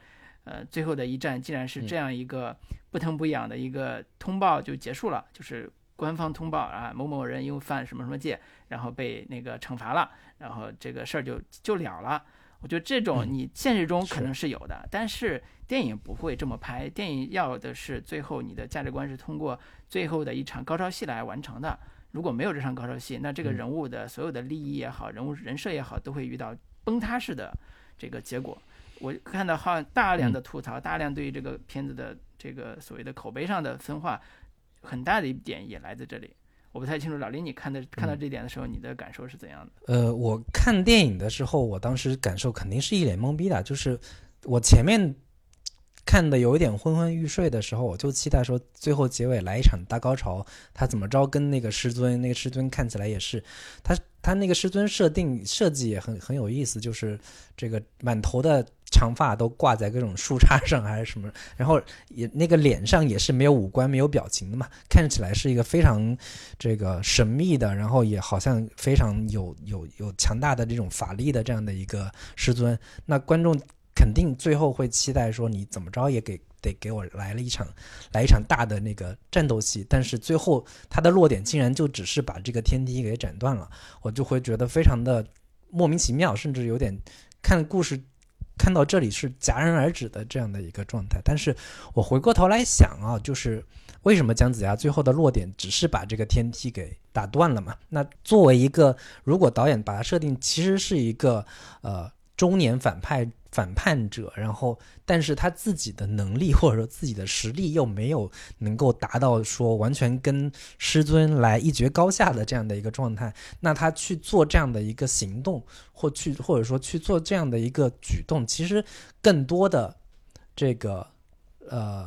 最后的一战竟然是这样一个不疼不痒的一个通报就结束了，就是官方通报啊，某某人因为犯什么什么戒，然后被那个惩罚了，然后这个事儿就了了。我觉得这种你现实中可能是有的，但是电影不会这么拍，电影要的是最后你的价值观是通过最后的一场高潮戏来完成的。如果没有这场高潮戏，那这个人物的所有的利益也好，人物人设也好，都会遇到崩塌式的这个结果。我看到好大量的吐槽，大量对于这个片子的这个所谓的口碑上的分化，很大的一点也来自这里。我不太清楚老林，你看到这点的时候，你的感受是怎样的？我看电影的时候，我当时感受肯定是一脸懵逼的，就是我前面看的有一点昏昏欲睡的时候，我就期待说最后结尾来一场大高潮，他怎么着跟那个师尊，那个师尊看起来也是他那个师尊设计也很有意思，就是这个满头的长发都挂在各种树杈上还是什么，然后也那个脸上也是没有五官没有表情的嘛，看起来是一个非常这个神秘的，然后也好像非常有强大的这种法力的这样的一个师尊。那观众肯定最后会期待说你怎么着也得给我来一场大的那个战斗戏，但是最后他的落点竟然就只是把这个天梯给斩断了，我就会觉得非常的莫名其妙，甚至有点看故事看到这里是戛然而止的这样的一个状态。但是我回过头来想啊，就是为什么姜子牙最后的落点只是把这个天梯给打断了嘛？那作为一个如果导演把它设定其实是一个中年反叛者，然后但是他自己的能力或者说自己的实力又没有能够达到说完全跟师尊来一决高下的这样的一个状态，那他去做这样的一个行动或者说去做这样的一个举动，其实更多的这个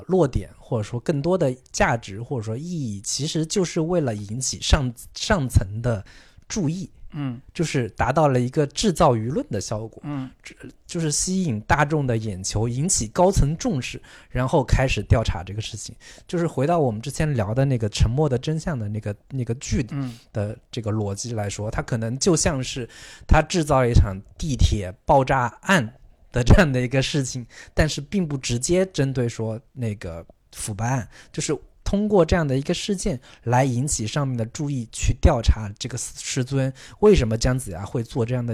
落点或者说更多的价值或者说意义，其实就是为了引起上层的注意。就是达到了一个制造舆论的效果，就是吸引大众的眼球，引起高层重视，然后开始调查这个事情。就是回到我们之前聊的那个《沉默的真相》的那个剧的这个逻辑来说，它可能就像是它制造了一场地铁爆炸案的这样的一个事情，但是并不直接针对说那个腐败案，就是通过这样的一个事件来引起上面的注意，去调查这个师尊为什么姜子牙会做这样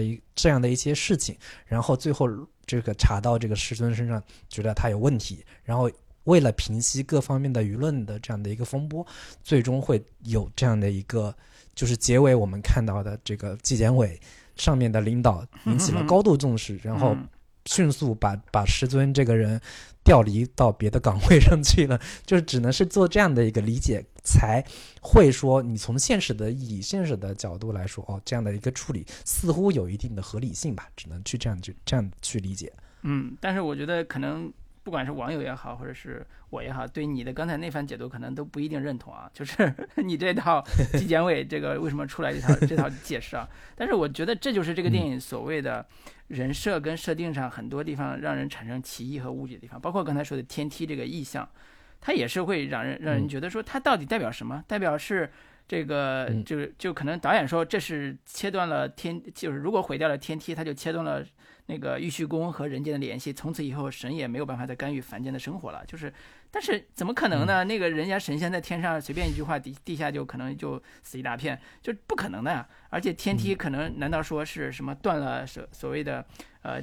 的一些事情，然后最后这个查到这个师尊身上，觉得他有问题，然后为了平息各方面的舆论的这样的一个风波，最终会有这样的一个就是结尾我们看到的这个纪检委上面的领导引起了高度重视，然后迅速把师尊这个人调离到别的岗位上去了，就是只能是做这样的一个理解，才会说你从现实的角度来说，这样的一个处理似乎有一定的合理性吧，只能去这样去理解。但是我觉得可能不管是网友也好，或者是我也好，对你的刚才那番解读可能都不一定认同啊。就是你这套纪检委这个为什么出来这套解释啊？但是我觉得这就是这个电影所谓的人设跟设定上很多地方让人产生歧义和误解的地方，包括刚才说的天梯这个意象，它也是会让人觉得说它到底代表什么？代表是这个就可能导演说这是切断了就是如果毁掉了天梯，它就切断了那个玉虚宫和人间的联系，从此以后神也没有办法再干预凡间的生活了。就是但是怎么可能呢？那个人家神仙在天上随便一句话，地下就可能就死一大片，就不可能的呀。而且天梯可能难道说是什么断了所谓的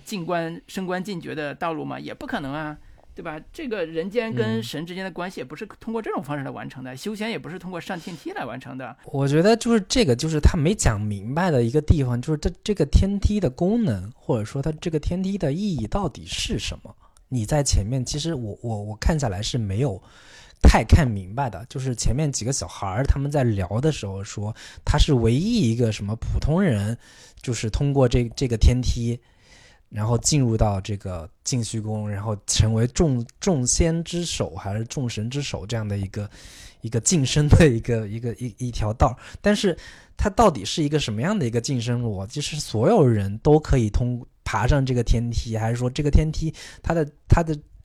进官升官进爵的道路吗？也不可能啊，对吧？这个人间跟神之间的关系也不是通过这种方式来完成的，修仙也不是通过上天梯来完成的。我觉得就是这个，就是他没讲明白的一个地方，就是这个天梯的功能，或者说它这个天梯的意义到底是什么？你在前面，其实我看下来是没有太看明白的，就是前面几个小孩他们在聊的时候说他是唯一一个什么普通人，就是通过这个天梯然后进入到这个净虚宫，然后成为众仙之首还是众神之首这样的一个晋升的一条道。但是它到底是一个什么样的一个晋升路，就是所有人都可以爬上这个天梯，还是说这个天梯它的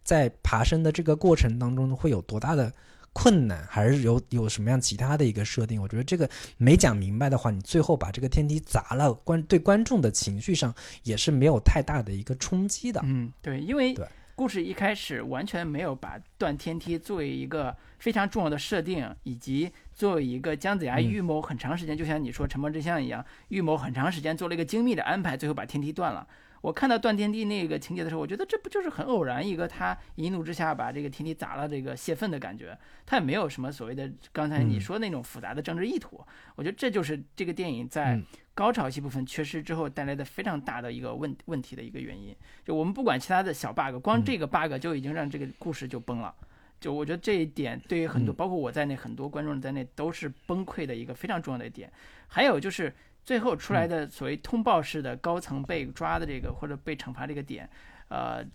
在爬升的这个过程当中会有多大的困难，还是有什么样其他的一个设定。我觉得这个没讲明白的话，你最后把这个天梯砸了，对观众的情绪上也是没有太大的一个冲击的。嗯，对，因为故事一开始完全没有把断天梯作为一个非常重要的设定，以及作为一个姜子牙预谋很长时间，就像你说《沉默真相》一样，预谋很长时间做了一个精密的安排，最后把天梯断了。我看到断天梯那个情节的时候，我觉得这不就是很偶然一个他一怒之下把这个天梯砸了这个泄愤的感觉，他也没有什么所谓的刚才你说那种复杂的政治意图。我觉得这就是这个电影在高潮戏部分缺失之后带来的非常大的一个问题的一个原因。就我们不管其他的小 bug， 光这个 bug 就已经让这个故事就崩了。就我觉得这一点对于很多包括我在内很多观众在内都是崩溃的一个非常重要的一点。还有就是最后出来的所谓通报式的高层被抓的这个或者被惩罚这个点，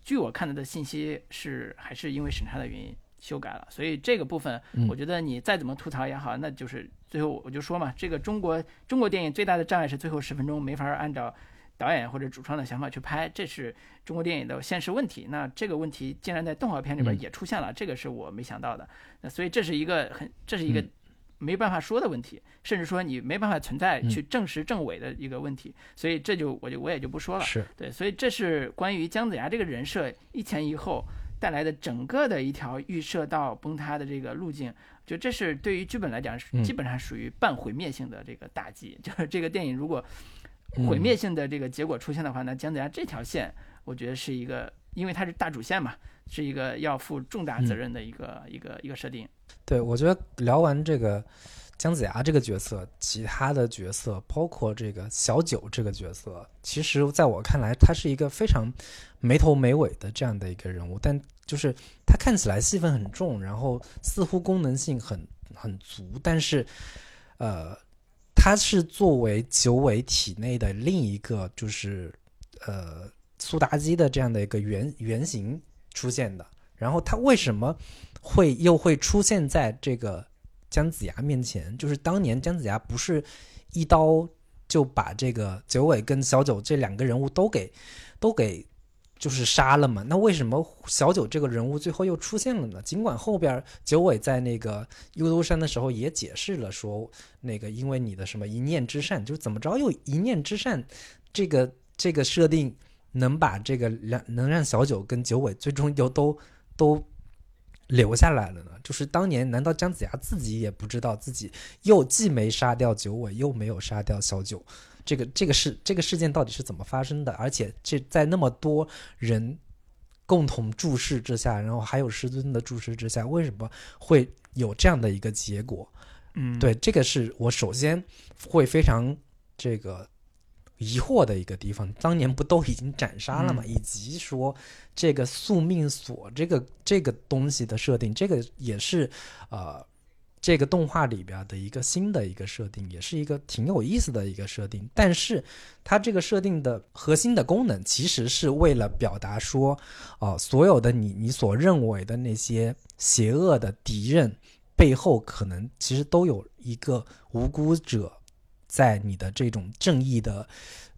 据我看到的信息是还是因为审查的原因修改了，所以这个部分我觉得你再怎么吐槽也好，那就是最后我就说嘛，这个中国电影最大的障碍是最后10分钟没法按照导演或者主创的想法去拍，这是中国电影的现实问题。那这个问题竟然在动画片里边也出现了，这个是我没想到的。那所以这是一个没办法说的问题，甚至说你没办法存在去证实证伪的一个问题，所以这就我也就不说了。是对，所以这是关于姜子牙这个人设一前一后带来的整个的一条预设到崩塌的这个路径，就这是对于剧本来讲基本上属于半毁灭性的这个打击。就是这个电影如果毁灭性的这个结果出现的话，那姜子牙这条线我觉得是一个，因为它是大主线嘛，是一个要负重大责任的一个设定。对，我觉得聊完这个姜子牙这个角色，其他的角色包括这个小九这个角色，其实在我看来他是一个非常没头没尾的这样的一个人物，但就是他看起来戏份很重，然后似乎功能性很足，但是他是作为九尾体内的另一个就是苏妲己的这样的一个原型出现的。然后他为什么又会出现在这个姜子牙面前，就是当年姜子牙不是一刀就把这个九尾跟小九这两个人物都给就是杀了嘛，那为什么小九这个人物最后又出现了呢？尽管后边九尾在那个幽都山的时候也解释了说，那个因为你的什么一念之善，就怎么着又一念之善这个设定能把这个能让小九跟九尾最终又都留下来了呢？就是当年难道姜子牙自己也不知道自己又既没杀掉九尾又没有杀掉小九，这个事件到底是怎么发生的？而且这在那么多人共同注视之下，然后还有师尊的注视之下，为什么会有这样的一个结果？对，这个是我首先会非常这个疑惑的一个地方。当年不都已经斩杀了嘛，以及说这个宿命锁这个东西的设定，这个也是这个动画里边的一个新的一个设定，也是一个挺有意思的一个设定。但是它这个设定的核心的功能其实是为了表达说所有的你所认为的那些邪恶的敌人背后可能其实都有一个无辜者在你的这种正义的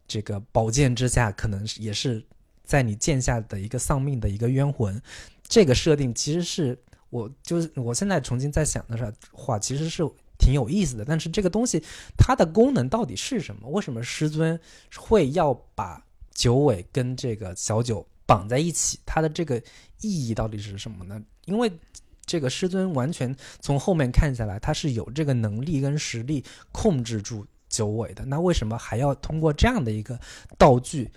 这个宝剑之下，可能也是在你剑下的一个丧命的一个冤魂。这个设定其实是我现在重新在想的话，其实是挺有意思的。但是这个东西它的功能到底是什么？为什么师尊会要把九尾跟这个小九绑在一起？它的这个意义到底是什么呢？因为这个师尊完全从后面看下来，他是有这个能力跟实力控制住九尾的，那为什么还要通过这样的一个道具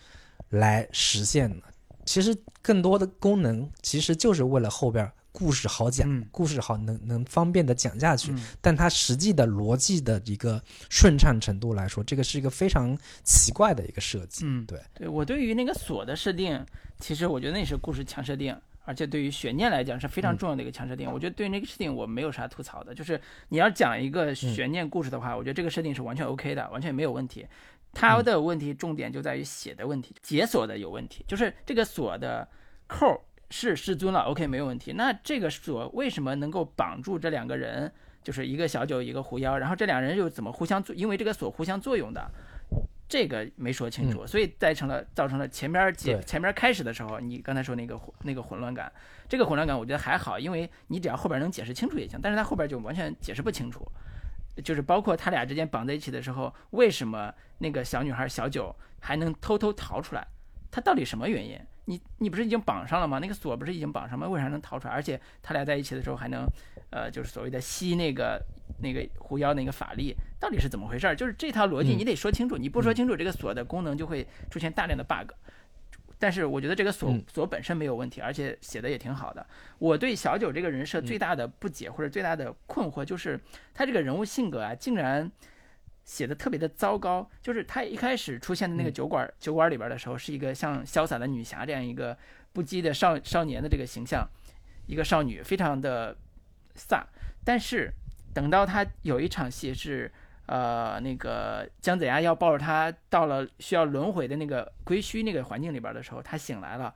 来实现呢？其实更多的功能其实就是为了后边故事好讲，故事好能方便的讲下去，但它实际的逻辑的一个顺畅程度来说，这个是一个非常奇怪的一个设计。对，我对于那个锁的设定，其实我觉得那是故事强设定，而且对于悬念来讲是非常重要的一个强设定。我觉得对于那个设定我没有啥吐槽的，就是你要讲一个悬念故事的话，我觉得这个设定是完全 OK 的，完全没有问题。它的问题重点就在于写的问题，解锁的有问题，就是这个锁的扣是失踪了 OK 没有问题，那这个锁为什么能够绑住这两个人，就是一个小九一个狐妖，然后这两人又怎么互相因为这个锁互相作用的，这个没说清楚，所以造成了前面开始的时候你刚才说那个混乱感，这个混乱感我觉得还好，因为你只要后边能解释清楚也行，但是他后边就完全解释不清楚，就是包括他俩之间绑在一起的时候，为什么那个小女孩小九还能偷偷逃出来，他到底什么原因？你不是已经绑上了吗？那个锁不是已经绑上吗？为啥能逃出来？而且他俩在一起的时候还能，就是所谓的吸那个狐妖那个法力，到底是怎么回事？就是这套逻辑你得说清楚，你不说清楚，这个锁的功能就会出现大量的 bug。但是我觉得这个锁本身没有问题，而且写的也挺好的。我对小九这个人设最大的不解或者最大的困惑就是他这个人物性格啊，竟然写的特别的糟糕，就是她一开始出现的那个酒馆里边的时候，是一个像潇洒的女侠这样一个不羁的少年的这个形象，一个少女非常的飒。但是等到她有一场戏是那个姜子牙要抱着她到了需要轮回的那个归墟那个环境里边的时候，她醒来了。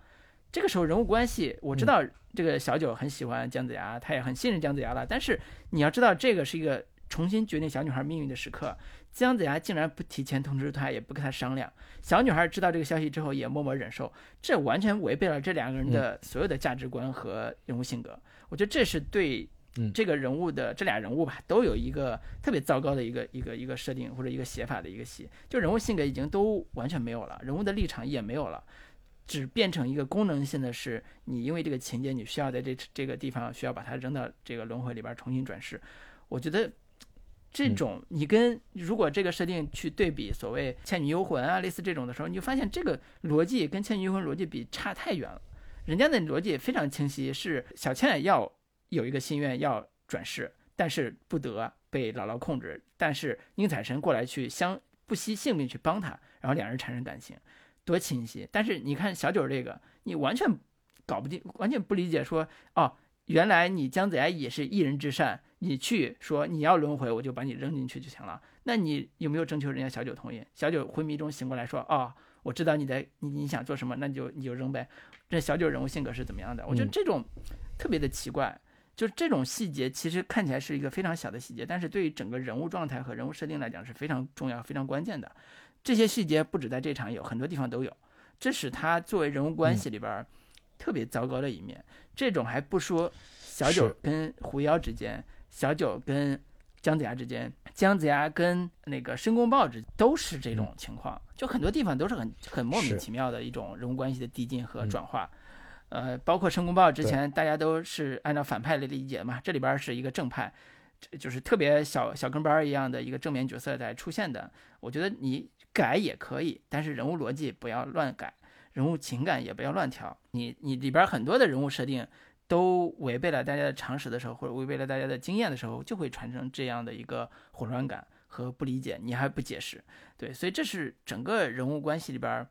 这个时候人物关系，我知道这个小九很喜欢姜子牙，她也很信任姜子牙了，但是你要知道这个是一个重新决定小女孩命运的时刻，姜子牙竟然不提前通知她，也不跟她商量。小女孩知道这个消息之后，也默默忍受，这完全违背了这两个人的所有的价值观和人物性格。我觉得这是对这个人物的这俩人物吧，都有一个特别糟糕的一个设定或者一个写法的一个戏，就人物性格已经都完全没有了，人物的立场也没有了，只变成一个功能性的是，你因为这个情节，你需要在这个地方需要把它扔到这个轮回里边重新转世。我觉得。这种你跟如果这个设定去对比所谓《倩女幽魂》啊类似这种的时候，你就发现这个逻辑跟《倩女幽魂》逻辑比差太远了。人家的逻辑非常清晰，是小倩要有一个心愿要转世，但是不得被姥姥控制，但是宁采臣过来去不惜性命去帮她，然后两人产生感情，多清晰。但是你看小九这个，你完全搞不定，完全不理解说哦，原来你姜子牙也是一人之善。你去说你要轮回，我就把你扔进去就行了。那你有没有征求人家小九同意？小九昏迷中醒过来说：“哦，我知道你想做什么，那你就扔呗。”这小九人物性格是怎么样的？我觉得这种特别的奇怪，就这种细节其实看起来是一个非常小的细节，但是对于整个人物状态和人物设定来讲是非常重要、非常关键的。这些细节不止在这场有，很多地方都有。这是他作为人物关系里边特别糟糕的一面。这种还不说小九跟狐妖之间。小九跟姜子牙之间，姜子牙跟那个申公豹之间都是这种情况，就很多地方都是很莫名其妙的一种人物关系的递进和转化。包括申公豹之前大家都是按照反派来理解嘛，这里边是一个正派，就是特别小跟班一样的一个正面角色在出现的。我觉得你改也可以，但是人物逻辑不要乱改，人物情感也不要乱调。你里边很多的人物设定。都违背了大家的常识的时候，或者违背了大家的经验的时候，就会产生这样的一个混乱感和不理解，你还不解释，对，所以这是整个人物关系里边，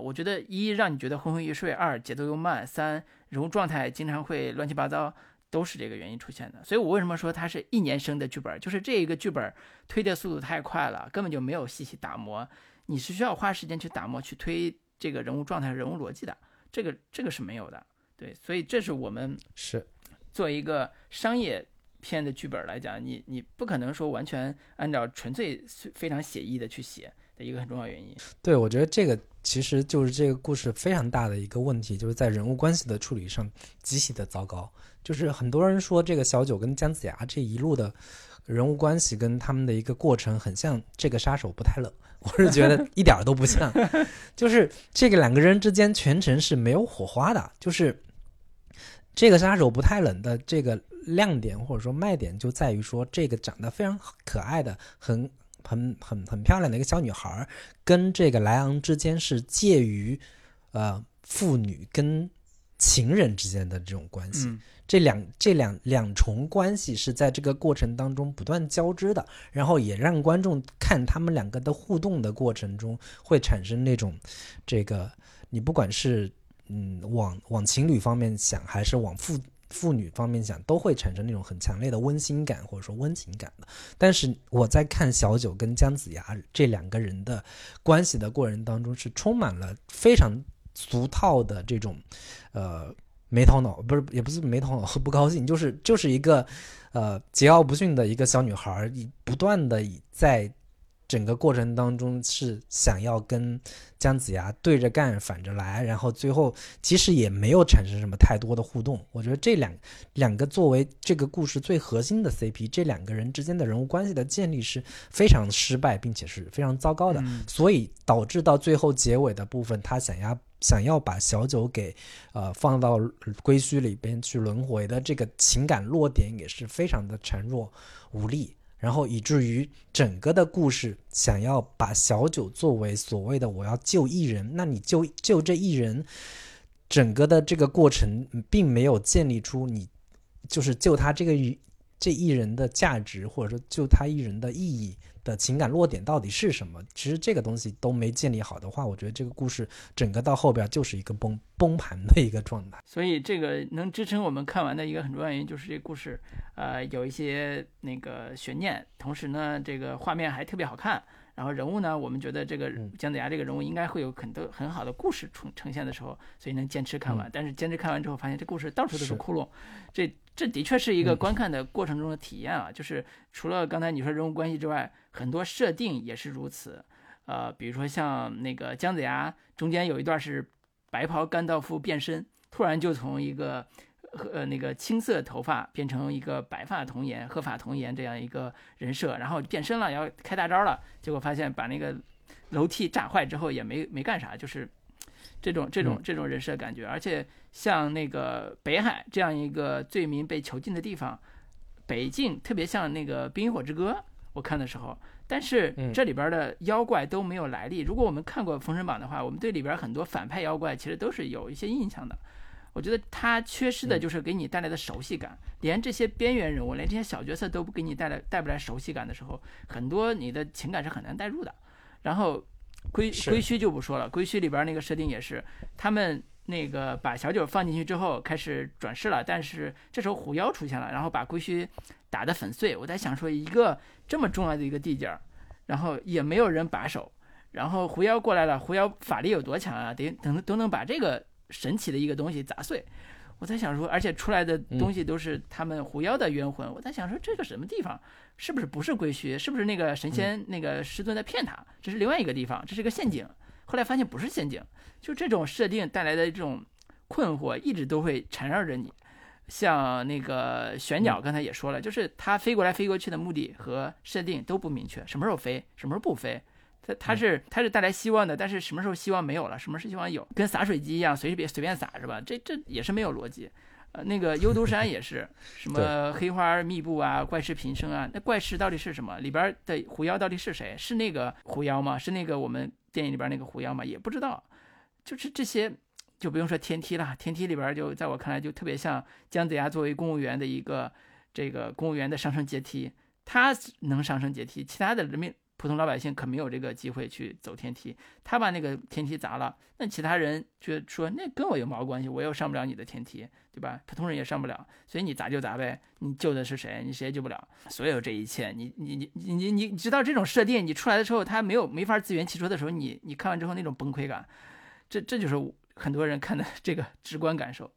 我觉得一让你觉得昏昏欲睡，二节奏又慢，三人物状态经常会乱七八糟，都是这个原因出现的。所以我为什么说它是一年生的剧本，就是这一个剧本推的速度太快了，根本就没有细细打磨，你是需要花时间去打磨去推这个人物状态、人物逻辑的，这个是没有的。对，所以这是我们是作为一个商业片的剧本来讲，你不可能说完全按照纯粹非常写意的去写的一个很重要原因。对，我觉得这个其实就是这个故事非常大的一个问题，就是在人物关系的处理上极其的糟糕。就是很多人说这个小九跟姜子牙这一路的人物关系跟他们的一个过程很像这个杀手不太冷，我是觉得一点都不像。就是这个两个人之间全程是没有火花的，就是这个杀手不太冷的这个亮点或者说卖点就在于说，这个长得非常可爱的很漂亮的一个小女孩跟这个莱昂之间是介于父女跟情人之间的这种关系，这两重关系是在这个过程当中不断交织的，然后也让观众看他们两个的互动的过程中会产生那种这个你不管是往情侣方面想，还是往妇女方面讲，都会产生那种很强烈的温馨感或者说温情感的。但是我在看小九跟姜子牙这两个人的关系的过程当中，是充满了非常俗套的这种没头脑，不是也不是没头脑，不高兴，就是一个桀骜不驯的一个小女孩，不断的在整个过程当中是想要跟姜子牙对着干反着来，然后最后其实也没有产生什么太多的互动。我觉得这两个作为这个故事最核心的 CP， 这两个人之间的人物关系的建立是非常失败并且是非常糟糕的，所以导致到最后结尾的部分，他想要把小九给放到归墟里边去轮回的这个情感落点也是非常的孱弱无力，然后以至于整个的故事想要把小九作为所谓的我要救一人，那你救这一人，整个的这个过程并没有建立出你就是救他这一人的价值，或者说救他一人的意义的情感落点到底是什么。其实这个东西都没建立好的话，我觉得这个故事整个到后边就是一个崩盘的一个状态。所以这个能支撑我们看完的一个很重要原因就是这个故事有一些那个悬念，同时呢这个画面还特别好看，然后人物呢我们觉得这个姜子牙这个人物应该会有很好的故事呈现的时候，所以能坚持看完。但是坚持看完之后发现这故事到处都是窟窿，这的确是一个观看的过程中的体验啊，就是除了刚才你说人物关系之外，很多设定也是如此。比如说像那个姜子牙，中间有一段是白袍甘道夫变身，突然就从一个那个青色头发变成一个白发童颜、鹤发童颜这样一个人设，然后变身了，要开大招了，结果发现把那个楼梯炸坏之后也没干啥，就是这种人设感觉。而且像那个北海这样一个罪民被囚禁的地方，北境特别像那个《冰与火之歌》，我看的时候，但是这里边的妖怪都没有来历。如果我们看过《封神榜》的话，我们对里边很多反派妖怪其实都是有一些印象的。我觉得它缺失的就是给你带来的熟悉感，连这些边缘人物，连这些小角色都不给你带不来熟悉感的时候，很多你的情感是很难带入的。然后归墟就不说了，归墟里边那个设定也是，他们那个把小九放进去之后开始转世了，但是这时候狐妖出现了，然后把归墟打得粉碎。我在想说，一个这么重要的一个地界，然后也没有人把守，然后狐妖过来了，狐妖法力有多强啊，得都能把这个神奇的一个东西砸碎。我在想说，而且出来的东西都是他们狐妖的冤魂。我在想说，这个什么地方，是不是归墟，是不是那个神仙那个师尊在骗他，这是另外一个地方，这是一个陷阱。后来发现不是陷阱，就这种设定带来的这种困惑一直都会缠绕着你。像那个玄鸟刚才也说了，就是它飞过来飞过去的目的和设定都不明确，什么时候飞什么时候不飞，它是带来希望的，但是什么时候希望没有了，什么时候希望有，跟洒水机一样随便洒是吧，这也是没有逻辑。那个幽都山也是什么黑花密布啊，怪事频生啊，那怪事到底是什么，里边的狐妖到底是谁，是那个狐妖吗，是那个我们电影里边那个狐妖吗，也不知道。就是这些就不用说天梯了，天梯里边就在我看来就特别像姜子牙作为公务员的一个这个公务员的上升阶梯，他能上升阶梯，其他的人民普通老百姓可没有这个机会去走天梯，他把那个天梯砸了，那其他人就说那跟我有毛关系，我又上不了你的天梯，对吧，普通人也上不了，所以你砸就砸呗，你救的是谁，你谁也救不了。所有这一切你知道这种设定，你出来的时候他没法自圆其说的时候，你看完之后那种崩溃感，这就是很多人看的这个直观感受。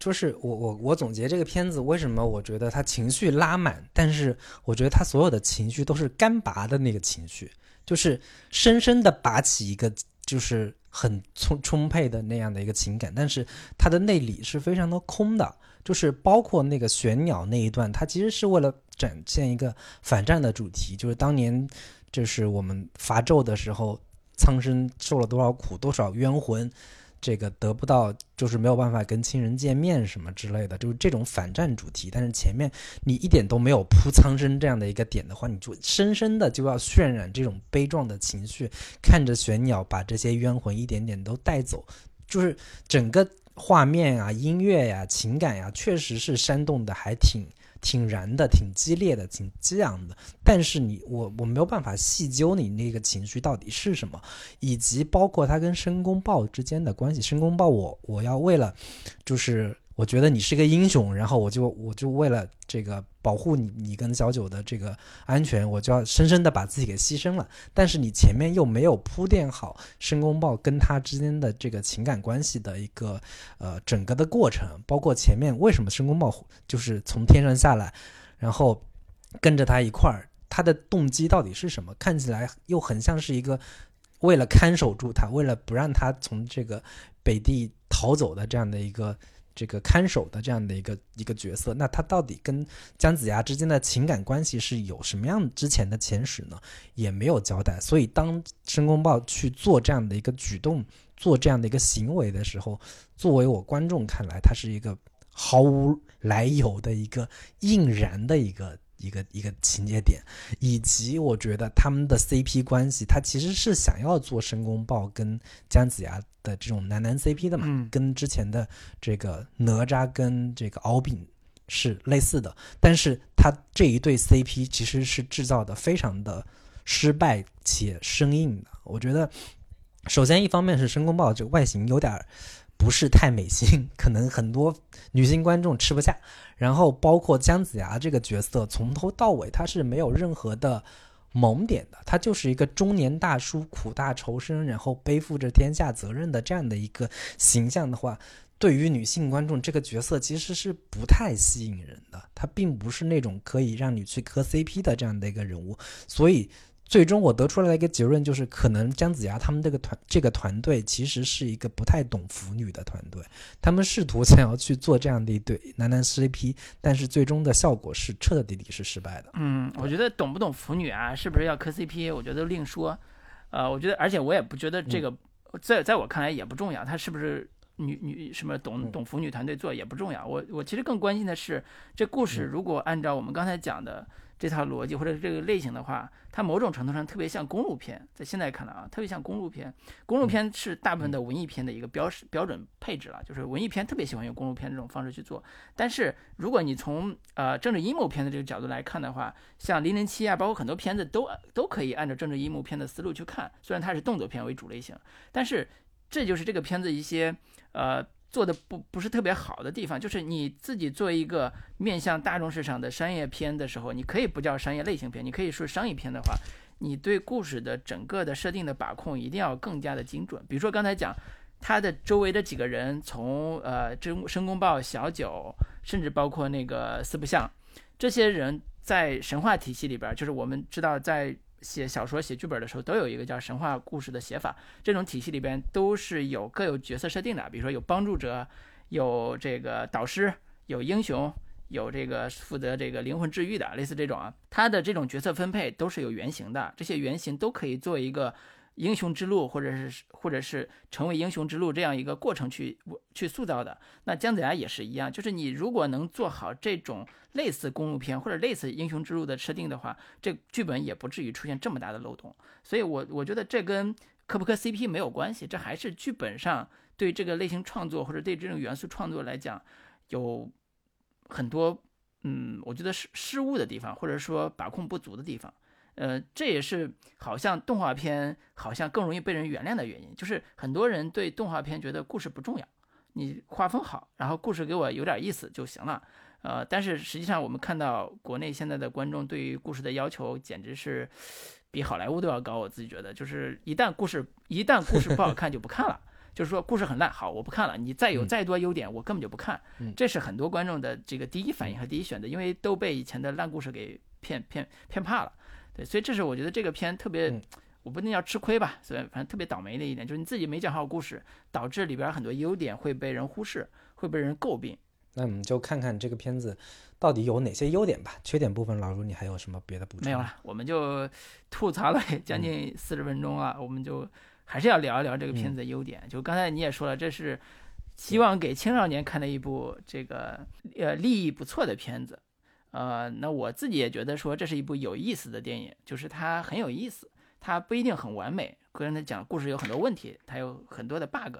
就是我总结这个片子，为什么我觉得他情绪拉满，但是我觉得他所有的情绪都是干拔的那个情绪，就是深深的拔起一个就是很充沛的那样的一个情感，但是他的内里是非常的空的。就是包括那个玄鸟那一段，他其实是为了展现一个反战的主题，就是当年就是我们伐纣的时候，苍生受了多少苦，多少冤魂，这个得不到，就是没有办法跟亲人见面什么之类的，就是这种反战主题。但是前面你一点都没有铺苍生这样的一个点的话，你就深深的就要渲染这种悲壮的情绪，看着玄鸟把这些冤魂一点点都带走，就是整个画面啊、音乐呀、情感呀，确实是煽动的还挺挺燃的，挺激烈的，挺激昂的，但是我没有办法细究你那个情绪到底是什么，以及包括它跟申公豹之间的关系。申公豹我要为了就是我觉得你是个英雄，然后我就为了这个保护你跟小九的这个安全，我就要深深的把自己给牺牲了。但是你前面又没有铺垫好申公豹跟他之间的这个情感关系的一个整个的过程，包括前面为什么申公豹就是从天上下来，然后跟着他一块儿，他的动机到底是什么？看起来又很像是一个为了看守住他，为了不让他从这个北地逃走的这样的一个。这个看守的这样的一个角色，那他到底跟姜子牙之间的情感关系是有什么样之前的前史呢？也没有交代。所以当申公豹去做这样的一个举动，做这样的一个行为的时候，作为我观众看来，他是一个毫无来由的一个硬然的一个情节点，以及我觉得他们的 CP 关系，他其实是想要做申公豹跟姜子牙的这种男男 CP 的嘛，跟之前的这个哪吒跟这个敖丙是类似的，但是他这一对 CP 其实是制造的非常的失败且生硬的。我觉得首先一方面是申公豹这个外形有点不是太美型，可能很多女性观众吃不下，然后包括姜子牙这个角色从头到尾他是没有任何的萌点的，他就是一个中年大叔苦大仇深然后背负着天下责任的这样的一个形象的话，对于女性观众这个角色其实是不太吸引人的，他并不是那种可以让你去磕 CP 的这样的一个人物。所以最终我得出来的一个结论就是，可能姜子牙他们这个团队其实是一个不太懂腐女的团队，他们试图想要去做这样的一对男男 CP， 但是最终的效果是彻彻底底是失败的。我觉得懂不懂腐女啊，是不是要磕 CP， 我觉得另说。我觉得，而且我也不觉得这个，在我看来也不重要，他是不是女什么懂腐女团队做也不重要。我其实更关心的是，这故事如果按照我们刚才讲的。这套逻辑或者这个类型的话，它某种程度上特别像公路片，在现在看来啊，特别像公路片。公路片是大部分的文艺片的一个标准配置了，就是文艺片特别喜欢用公路片这种方式去做。但是如果你从政治阴谋片的这个角度来看的话，像007啊，包括很多片子都可以按照政治阴谋片的思路去看，虽然它是动作片为主类型，但是这就是这个片子一些做的不是特别好的地方，就是你自己做一个面向大众市场的商业片的时候，你可以不叫商业类型片，你可以说商业片的话，你对故事的整个的设定的把控一定要更加的精准。比如说刚才讲他的周围的几个人，从申公豹、小九，甚至包括那个四不像，这些人在神话体系里边，就是我们知道在写小说写剧本的时候都有一个叫神话故事的写法，这种体系里边都是各有角色设定的，比如说有帮助者，有这个导师，有英雄，有这个负责这个灵魂治愈的，类似这种啊，他的这种角色分配都是有原型的，这些原型都可以做一个英雄之路或者是成为英雄之路这样一个过程去塑造的。那姜子牙也是一样，就是你如果能做好这种类似公路片或者类似英雄之路的设定的话，这剧本也不至于出现这么大的漏洞。所以我觉得这跟磕不磕 CP 没有关系，这还是剧本上对这个类型创作或者对这种元素创作来讲有很多我觉得失误的地方，或者说把控不足的地方。这也是好像动画片好像更容易被人原谅的原因，就是很多人对动画片觉得故事不重要，你画风好，然后故事给我有点意思就行了。但是实际上我们看到国内现在的观众对于故事的要求简直是比好莱坞都要高，我自己觉得就是一旦故事不好看就不看了，就是说故事很烂，好，我不看了，你再有再多优点我根本就不看。这是很多观众的这个第一反应和第一选择，因为都被以前的烂故事给骗怕了。对，所以这是我觉得这个片特别，我不能叫吃亏吧，所以反正特别倒霉的一点，就是你自己没讲好故事，导致里边很多优点会被人忽视，会被人诟病。那我们就看看这个片子到底有哪些优点吧。缺点部分，老卢你还有什么别的补充？没有了，我们就吐槽了将近40分钟了，我们就还是要聊一聊这个片子的优点。就刚才你也说了，这是希望给青少年看的一部这个立意不错的片子。那我自己也觉得说这是一部有意思的电影，就是它很有意思，它不一定很完美，跟他讲故事有很多问题，它有很多的 bug，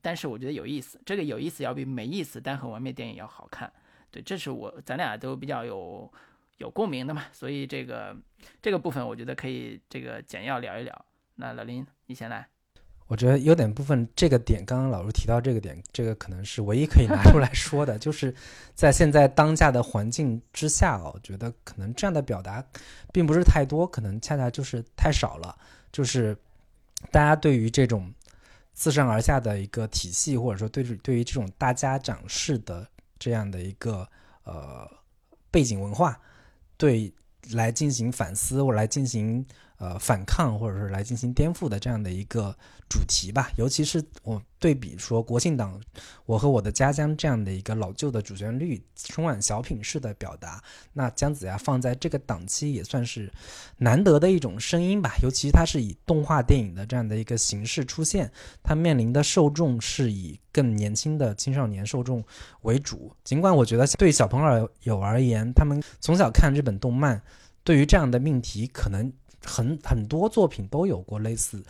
但是我觉得有意思，这个有意思要比没意思但很完美电影要好看。对，这是咱俩都比较有共鸣的嘛，所以这个部分我觉得可以这个简要聊一聊。那老林你先来。我觉得优点部分这个点，刚刚老陆提到这个点，这个可能是唯一可以拿出来说的，就是在现在当下的环境之下，我觉得可能这样的表达并不是太多，可能恰恰就是太少了，就是大家对于这种自上而下的一个体系，或者说对于这种大家长式的这样的一个背景文化，对来进行反思或来进行反抗，或者是来进行颠覆的这样的一个主题吧。尤其是我对比说国庆档《我和我的家乡》这样的一个老旧的主旋律春晚小品式的表达，那姜子牙放在这个档期也算是难得的一种声音吧，尤其它是以动画电影的这样的一个形式出现，它面临的受众是以更年轻的青少年受众为主。尽管我觉得对小朋友而言，他们从小看日本动漫，对于这样的命题可能很多作品都有过类似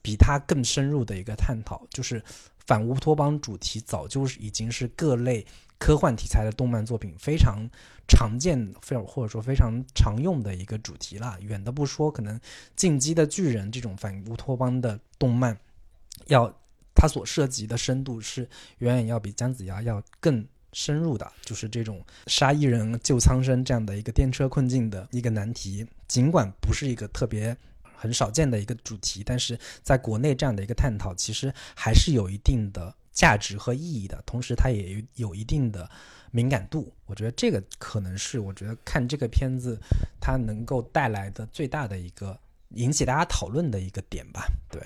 比它更深入的一个探讨，就是反乌托邦主题早就已经是各类科幻题材的动漫作品非常常见或者说非常常用的一个主题了。远的不说，可能进击的巨人这种反乌托邦的动漫，它所涉及的深度是远远要比姜子牙要更深入的，就是这种杀一人救苍生这样的一个电车困境的一个难题。尽管不是一个特别很少见的一个主题，但是在国内这样的一个探讨其实还是有一定的价值和意义的，同时它也有一定的敏感度。我觉得这个可能是我觉得看这个片子它能够带来的最大的一个引起大家讨论的一个点吧。对，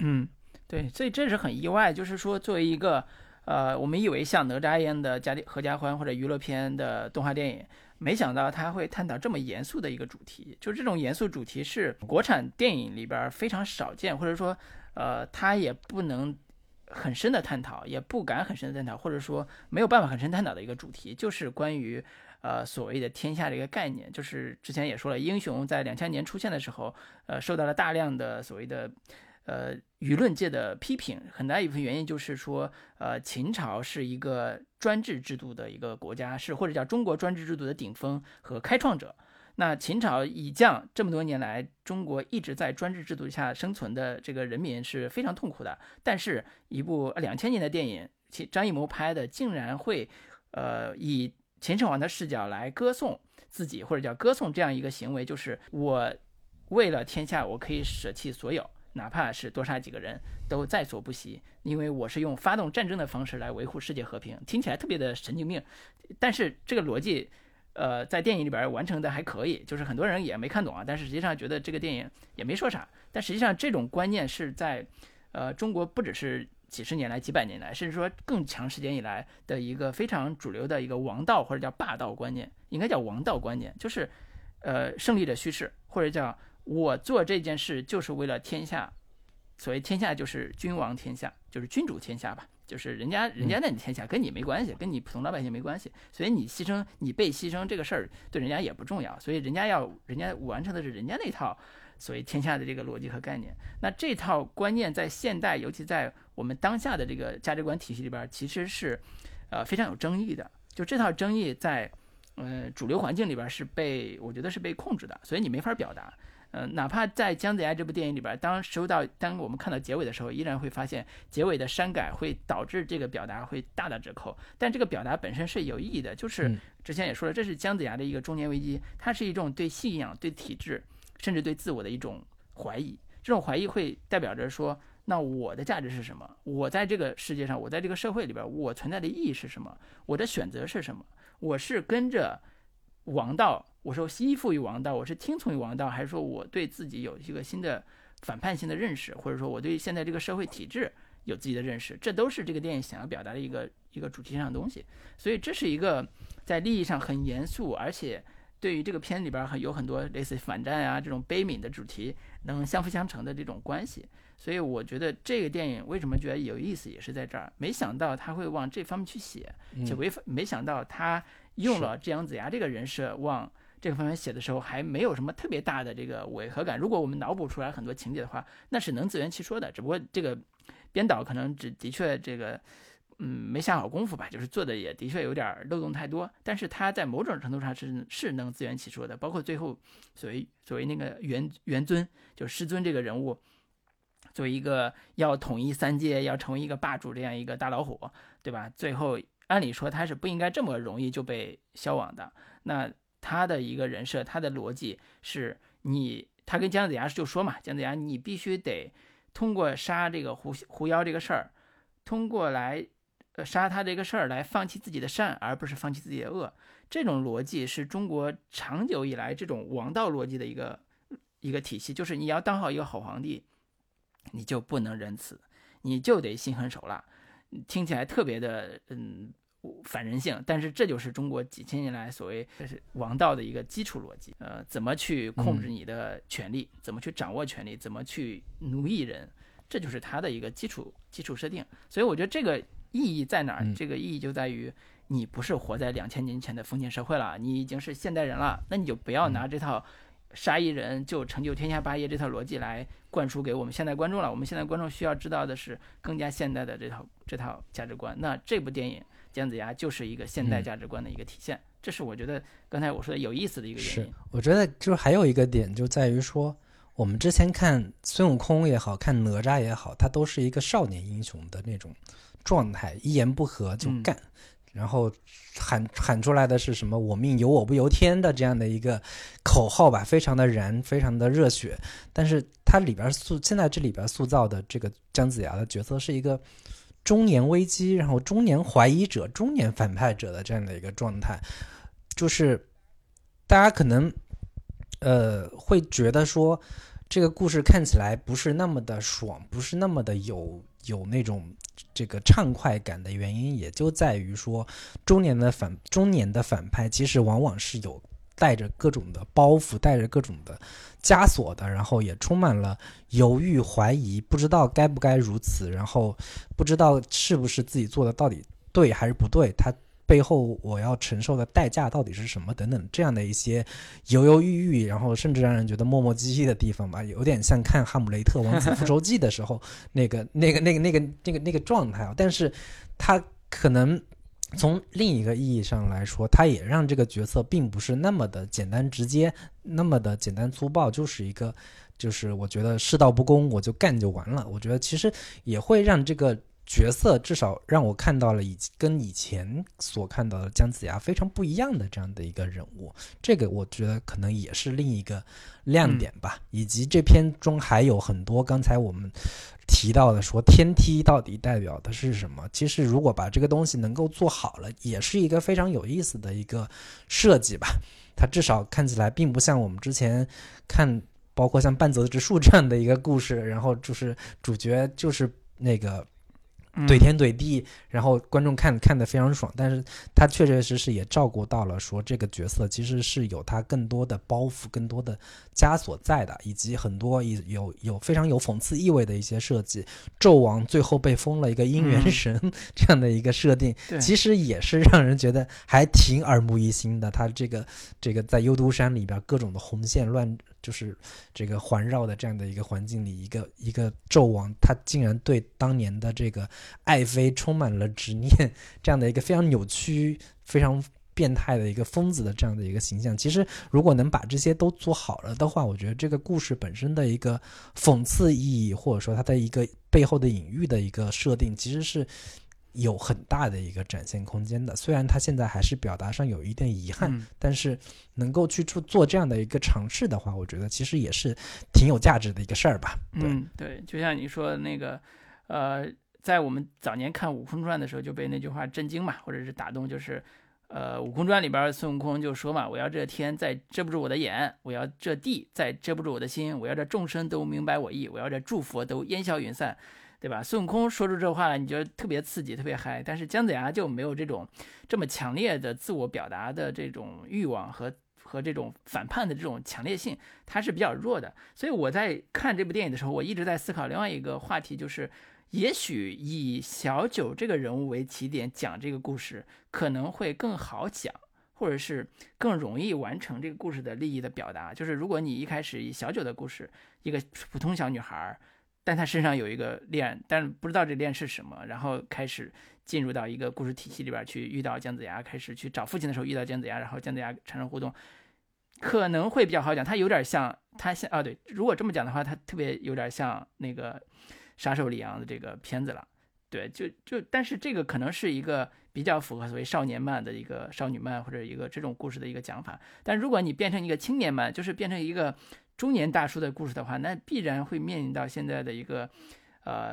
对，所以这是很意外，就是说作为一个我们以为像哪吒一样的合家欢或者娱乐片的动画电影，没想到它会探讨这么严肃的一个主题。就这种严肃主题是国产电影里边非常少见，或者说它也不能很深的探讨，也不敢很深的探讨，或者说没有办法很深探讨的一个主题，就是关于所谓的天下这个概念。就是之前也说了，英雄在2000年出现的时候受到了大量的所谓的舆论界的批评，很大一部分原因就是说，秦朝是一个专制制度的一个国家，是或者叫中国专制制度的顶峰和开创者。那秦朝以降这么多年来，中国一直在专制制度下生存的这个人民是非常痛苦的。但是，一部2000年的电影，张艺谋拍的，竟然会，以秦始皇的视角来歌颂自己，或者叫歌颂这样一个行为，就是我为了天下，我可以舍弃所有。哪怕是多杀几个人都在所不惜，因为我是用发动战争的方式来维护世界和平。听起来特别的神经病，但是这个逻辑在电影里边完成的还可以，就是很多人也没看懂啊，但是实际上觉得这个电影也没说啥。但实际上这种观念是在中国不只是几十年来几百年来，甚至说更长时间以来的一个非常主流的一个王道或者叫霸道观念，应该叫王道观念，就是胜利者叙事，或者叫我做这件事就是为了天下。所谓天下就是君王天下，就是君主天下吧，就是人家那你天下跟你没关系，跟你普通老百姓没关系，所以你牺牲你被牺牲这个事儿对人家也不重要，所以人家完成的是人家那套所谓天下的这个逻辑和概念。那这套观念在现代，尤其在我们当下的这个价值观体系里边，其实是非常有争议的。就这套争议在主流环境里边是我觉得是被控制的，所以你没法表达。哪怕在姜子牙这部电影里边，当我们看到结尾的时候，依然会发现结尾的删改会导致这个表达会大打折扣。但这个表达本身是有意义的，就是之前也说了，这是姜子牙的一个中年危机，它是一种对信仰、对体制，甚至对自我的一种怀疑。这种怀疑会代表着说，那我的价值是什么？我在这个世界上，我在这个社会里边，我存在的意义是什么？我的选择是什么？我是跟着王道，我说依附于王道，我是听从于王道，还是说我对自己有一个新的反叛性的认识，或者说我对现在这个社会体制有自己的认识，这都是这个电影想要表达的一个主题上的东西。所以这是一个在利益上很严肃，而且对于这个片里边有很多类似反战啊这种悲悯的主题能相辅相成的这种关系。所以我觉得这个电影为什么觉得有意思也是在这儿，没想到他会往这方面去写，且没想到他用了姜子牙这个人设往这个方面写的时候还没有什么特别大的这个违和感。如果我们脑补出来很多情节的话，那是能自圆其说的，只不过这个编导可能的确这个没下好功夫吧，就是做的也的确有点漏洞太多，但是它在某种程度上是能自圆其说的，包括最后所谓那个元尊，就师尊这个人物，作为一个要统一三界、要成为一个霸主这样一个大老虎，对吧？最后按理说他是不应该这么容易就被消亡的。那他的一个人设，他的逻辑是他跟姜子牙就说嘛，姜子牙你必须得通过杀这个狐妖这个事儿，通过来杀他这个事儿来放弃自己的善，而不是放弃自己的恶。这种逻辑是中国长久以来这种王道逻辑的一个体系，就是你要当好一个好皇帝，你就不能仁慈，你就得心狠手辣。听起来特别的反人性，但是这就是中国几千年来所谓王道的一个基础逻辑。怎么去控制你的权利，怎么去掌握权利，怎么去奴役人，这就是它的一个基础设定。所以我觉得这个意义在哪儿？这个意义就在于你不是活在2000年前的封建社会了，你已经是现代人了，那你就不要拿这套杀一人就成就天下霸业这套逻辑来灌输给我们现代观众了。我们现代观众需要知道的是更加现代的这套价值观。那这部电影《姜子牙》就是一个现代价值观的一个体现，这是我觉得刚才我说的有意思的一个原因。是，我觉得就是还有一个点就在于说，我们之前看孙悟空也好，看哪吒也好，他都是一个少年英雄的那种状态，一言不合就干。然后喊出来的是什么"我命由我不由天"的这样的一个口号吧，非常的燃，非常的热血。但是它里边现在这里边塑造的这个姜子牙的角色是一个中年危机，然后中年怀疑者、中年反派者的这样的一个状态，就是大家可能会觉得说这个故事看起来不是那么的爽，不是那么的有那种这个畅快感的原因，也就在于说中年的反派其实往往是有带着各种的包袱，带着各种的枷锁的，然后也充满了犹豫怀疑，不知道该不该如此，然后不知道是不是自己做的到底对还是不对，他背后我要承受的代价到底是什么等等，这样的一些犹犹豫豫，然后甚至让人觉得磨磨唧唧的地方吧，有点像看《哈姆雷特王子复仇记》的时候那个状态。但是他可能从另一个意义上来说，他也让这个角色并不是那么的简单直接，那么的简单粗暴，就是一个就是我觉得世道不公我就干就完了。我觉得其实也会让这个角色至少让我看到了跟以前所看到的姜子牙非常不一样的这样的一个人物，这个我觉得可能也是另一个亮点吧。以及这篇中还有很多刚才我们提到的说天梯到底代表的是什么，其实如果把这个东西能够做好了，也是一个非常有意思的一个设计吧。它至少看起来并不像我们之前看包括像半泽直树这样的一个故事，然后就是主角就是那个对天对地，然后观众看得非常爽，但是他确确实实也照顾到了说这个角色其实是有他更多的包袱、更多的枷锁在的，以及很多有非常有讽刺意味的一些设计。纣王最后被封了一个姻缘神、这样的一个设定，其实也是让人觉得还挺耳目一新的。他这个在幽都山里边各种的红线就是这个环绕的这样的一个环境里，一个纣王他竟然对当年的这个爱妃充满了执念，这样的一个非常扭曲非常变态的一个疯子的这样的一个形象，其实如果能把这些都做好了的话，我觉得这个故事本身的一个讽刺意义，或者说它的一个背后的隐喻的一个设定，其实是有很大的一个展现空间的。虽然他现在还是表达上有一点遗憾，但是能够去做这样的一个尝试的话，我觉得其实也是挺有价值的一个事儿吧。对，对，就像你说的那个在我们早年看《悟空传》的时候就被那句话震惊嘛，或者是打动，就是《悟空传》里边孙悟空就说嘛，我要这天再遮不住我的眼，我要这地再遮不住我的心，我要这众生都明白我意，我要这诸佛都烟消云散，对吧？孙悟空说出这话来，你觉得特别刺激，特别嗨。但是姜子牙就没有这么强烈的自我表达的这种欲望和这种反叛的这种强烈性，它是比较弱的。所以我在看这部电影的时候，我一直在思考另外一个话题，就是也许以小九这个人物为起点讲这个故事，可能会更好讲，或者是更容易完成这个故事的利益的表达。就是如果你一开始以小九的故事，一个普通小女孩但他身上有一个链，但是不知道这链是什么，然后开始进入到一个故事体系里边去，遇到姜子牙，开始去找父亲的时候遇到姜子牙，然后姜子牙产生互动，可能会比较好讲。他有点像对，如果这么讲的话，他特别有点像那个杀手里昂的这个片子了。对，但是这个可能是一个比较符合所谓少年漫的一个少女漫或者一个这种故事的一个讲法。但如果你变成一个青年漫，就是变成一个中年大叔的故事的话，那必然会面临到现在的一个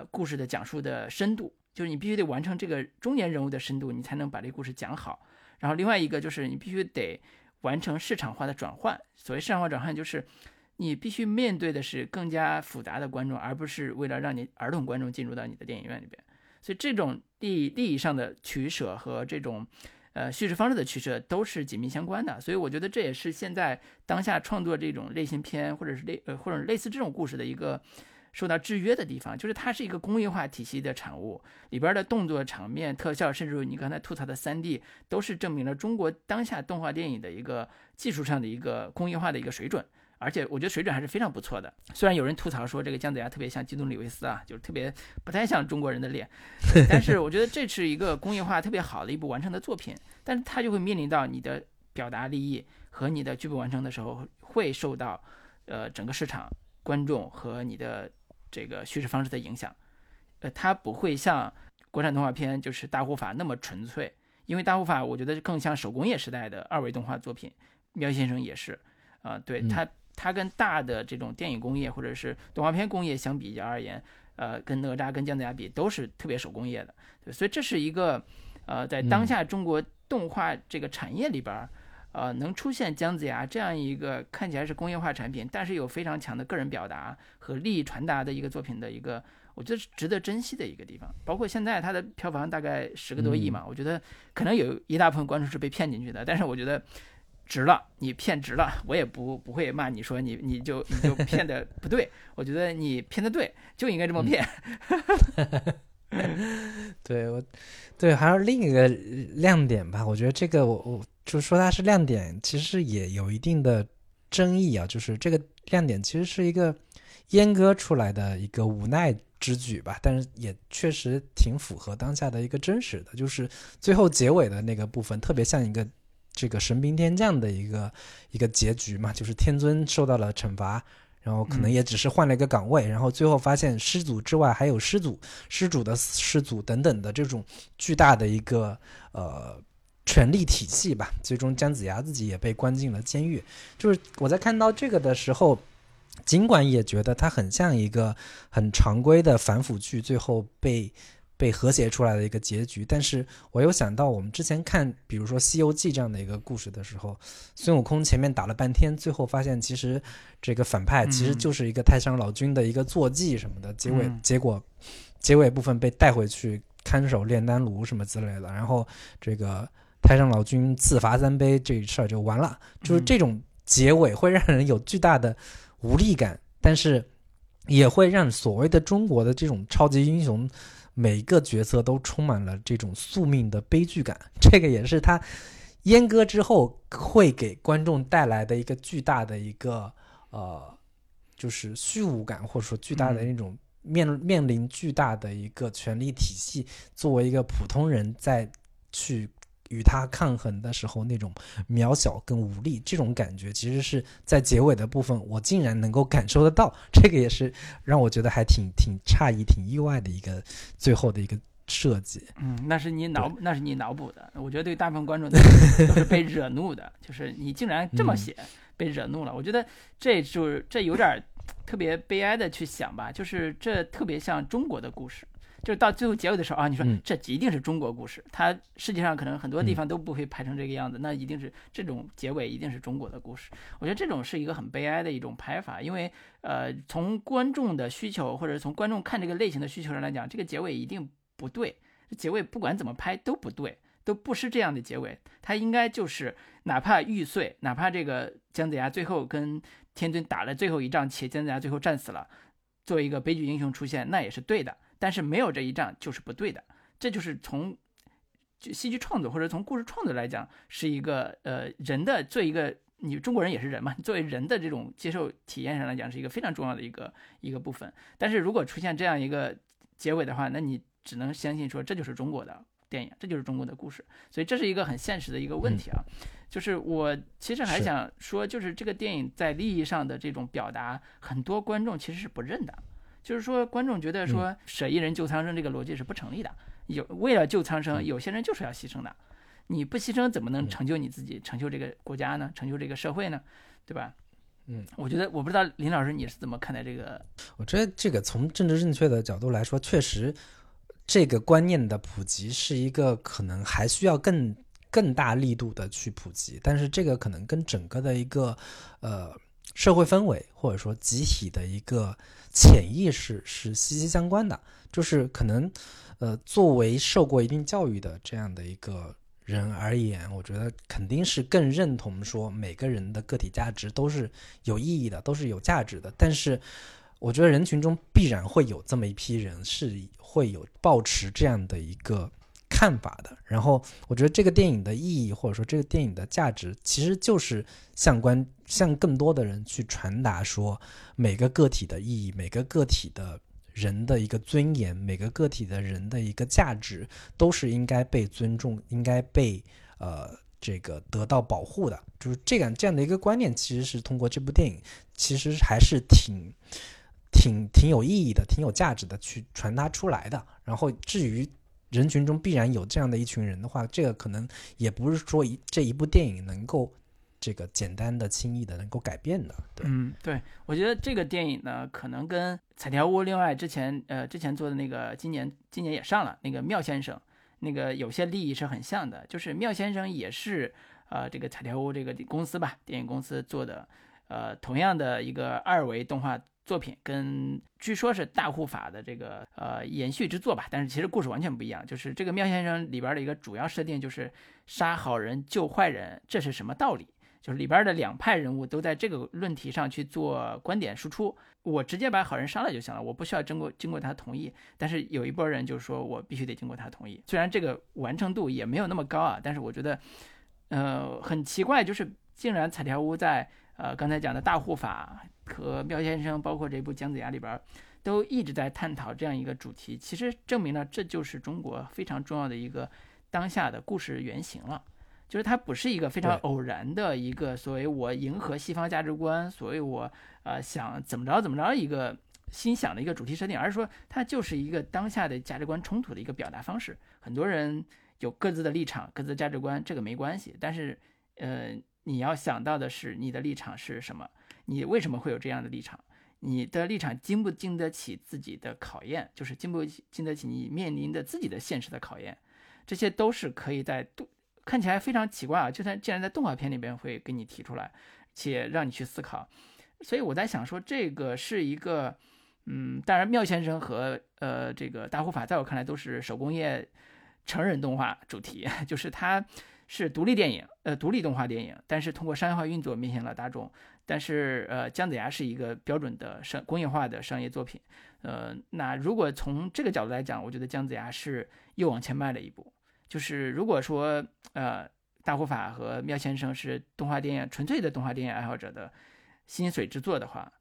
故事的讲述的深度，就是你必须得完成这个中年人物的深度，你才能把这个故事讲好。然后另外一个就是你必须得完成市场化的转换。所谓市场化转换，就是你必须面对的是更加复杂的观众，而不是为了让你儿童观众进入到你的电影院里边。所以这种利益上的取舍和这种叙事方式的取舍都是紧密相关的，所以我觉得这也是现在当下创作这种类型片或者是类似这种故事的一个受到制约的地方，就是它是一个工业化体系的产物，里边的动作场面特效，甚至你刚才吐槽的 3D 都是证明了中国当下动画电影的一个技术上的一个工业化的一个水准，而且我觉得水准还是非常不错的。虽然有人吐槽说这个姜子牙特别像基努·里维斯啊，就是特别不太像中国人的脸，但是我觉得这是一个工业化特别好的一部完成的作品，但是它就会面临到你的表达利益和你的剧本完成的时候，会受到整个市场观众和你的这个叙事方式的影响。它不会像国产动画片就是大护法那么纯粹，因为大护法我觉得更像手工业时代的二维动画作品，喵先生也是对它跟大的这种电影工业或者是动画片工业相比较而言，跟哪吒跟姜子牙比都是特别手工业的。对，所以这是一个在当下中国动画这个产业里边，能出现姜子牙这样一个看起来是工业化产品，但是有非常强的个人表达和利益传达的一个作品的一个，我觉得是值得珍惜的一个地方。包括现在它的票房大概10多亿嘛，我觉得可能有一大部分观众是被骗进去的，但是我觉得值了，你骗值了，我也不会骂你说你就骗的不对，我觉得你骗的对，就应该这么骗。对，还有另一个亮点吧，我觉得这个我就说它是亮点，其实也有一定的争议啊，就是这个亮点其实是一个阉割出来的一个无奈之举吧，但是也确实挺符合当下的一个真实的，就是最后结尾的那个部分特别像一个这个神兵天将的一个结局嘛，就是天尊受到了惩罚，然后可能也只是换了一个岗位，然后最后发现师祖之外还有师祖的师祖等等的这种巨大的一个权力体系吧，最终姜子牙自己也被关进了监狱。就是我在看到这个的时候，尽管也觉得它很像一个很常规的反腐剧最后被和谐出来的一个结局，但是我又想到我们之前看比如说《西游记》这样的一个故事的时候，孙悟空前面打了半天，最后发现其实这个反派其实就是一个太上老君的一个坐骑什么的，结果结尾部分被带回去看守炼丹炉什么之类的，然后这个太上老君自罚3杯，这事儿就完了。就是这种结尾会让人有巨大的无力感，但是也会让所谓的中国的这种超级英雄每个角色都充满了这种宿命的悲剧感，这个也是他阉割之后会给观众带来的一个巨大的一个就是虚无感，或者说巨大的那种面临巨大的一个权力体系，作为一个普通人在去与他抗衡的时候那种渺小跟无力，这种感觉其实是在结尾的部分我竟然能够感受得到，这个也是让我觉得还挺诧异挺意外的一个最后的一个设计。那是你脑补的，我觉得对大部分观众都是被惹怒的，就是你竟然这么写，被惹怒了。我觉得这有点特别悲哀的去想吧，就是这特别像中国的故事，就是到最后结尾的时候啊，你说这一定是中国故事，它世界上可能很多地方都不会拍成这个样子，那一定是这种结尾，一定是中国的故事。我觉得这种是一个很悲哀的一种拍法，因为从观众的需求或者从观众看这个类型的需求上来讲，这个结尾一定不对，结尾不管怎么拍都不对，都不是这样的结尾，它应该就是哪怕玉碎，哪怕这个姜子牙最后跟天尊打了最后一仗，且姜子牙最后战死了，作为一个悲剧英雄出现，那也是对的。但是没有这一仗就是不对的，这就是从戏剧创作或者从故事创作来讲，是一个人的做一个你中国人也是人嘛，作为人的这种接受体验上来讲，是一个非常重要的一个部分。但是如果出现这样一个结尾的话，那你只能相信说这就是中国的电影，这就是中国的故事。所以这是一个很现实的一个问题啊。就是我其实还想说，就是这个电影在利益上的这种表达，很多观众其实是不认的。就是说观众觉得说舍一人救苍生这个逻辑是不成立的，为了救苍生，有些人就是要牺牲的。你不牺牲怎么能成就你自己，成就这个国家呢，成就这个社会呢，对吧？我觉得我不知道林老师你是怎么看待这个。我觉得这个从政治正确的角度来说，确实这个观念的普及是一个可能还需要更大力度的去普及，但是这个可能跟整个的一个社会氛围或者说集体的一个潜意识是息息相关的。就是可能作为受过一定教育的这样的一个人而言，我觉得肯定是更认同说每个人的个体价值都是有意义的，都是有价值的。但是我觉得人群中必然会有这么一批人是会有抱持这样的一个看法的。然后我觉得这个电影的意义或者说这个电影的价值，其实就是向更多的人去传达说每个个体的意义，每个个体的人的一个尊严，每个个体的人的一个价值都是应该被尊重，应该被这个得到保护的。就是这样的一个观念，其实是通过这部电影，其实还是挺有意义的，挺有价值的去传达出来的。然后至于人群中必然有这样的一群人的话，这个可能也不是说这一部电影能够这个简单的轻易的能够改变的。对，对，我觉得这个电影呢，可能跟彩条屋另外之前做的那个今年也上了那个妙先生，那个有些利益是很像的。就是妙先生也是这个彩条屋这个公司吧，电影公司做的同样的一个二维动画作品，跟据说是大护法的这个延续之作吧，但是其实故事完全不一样。就是这个妙先生里边的一个主要设定就是杀好人救坏人，这是什么道理？就是里边的两派人物都在这个论题上去做观点输出。我直接把好人杀了就行了，我不需要经过他同意。但是有一波人就说我必须得经过他同意，虽然这个完成度也没有那么高啊，但是我觉得很奇怪，就是竟然彩条屋在刚才讲的大护法和妙先生，包括这部姜子牙里边都一直在探讨这样一个主题，其实证明了这就是中国非常重要的一个当下的故事原型了。就是它不是一个非常偶然的一个所谓我迎合西方价值观，所谓我想怎么着一个新想的一个主题设定，而是说它就是一个当下的价值观冲突的一个表达方式。很多人有各自的立场，各自的价值观，这个没关系。但是你要想到的是你的立场是什么，你为什么会有这样的立场，你的立场经不经得起自己的考验，就是经不经得起你面临的自己的现实的考验，这些都是可以在看起来非常奇怪啊，就算竟然在动画片里边会给你提出来，且让你去思考。所以我在想说，这个是一个，当然妙先生和这个大护法在我看来都是手工业成人动画主题，就是它是独立动画电影，但是通过商业化运作面向了大众。但是姜子牙是一个标准的工业化的商业作品，那如果从这个角度来讲，我觉得姜子牙是又往前迈了一步。就是如果说大护法和妙先生是动画电影纯粹的动画电影爱好者的薪水之作的话，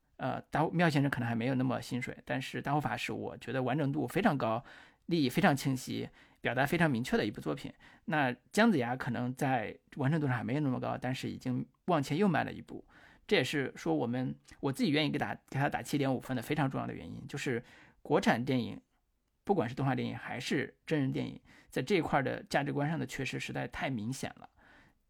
妙先生可能还没有那么薪水，但是大护法是我觉得完整度非常高，利益非常清晰，表达非常明确的一部作品。那姜子牙可能在完成度上还没有那么高，但是已经往前又迈了一步。这也是说我自己愿意给他打 7.5 分的非常重要的原因，就是国产电影不管是动画电影还是真人电影，在这一块的价值观上的缺失实在太明显了。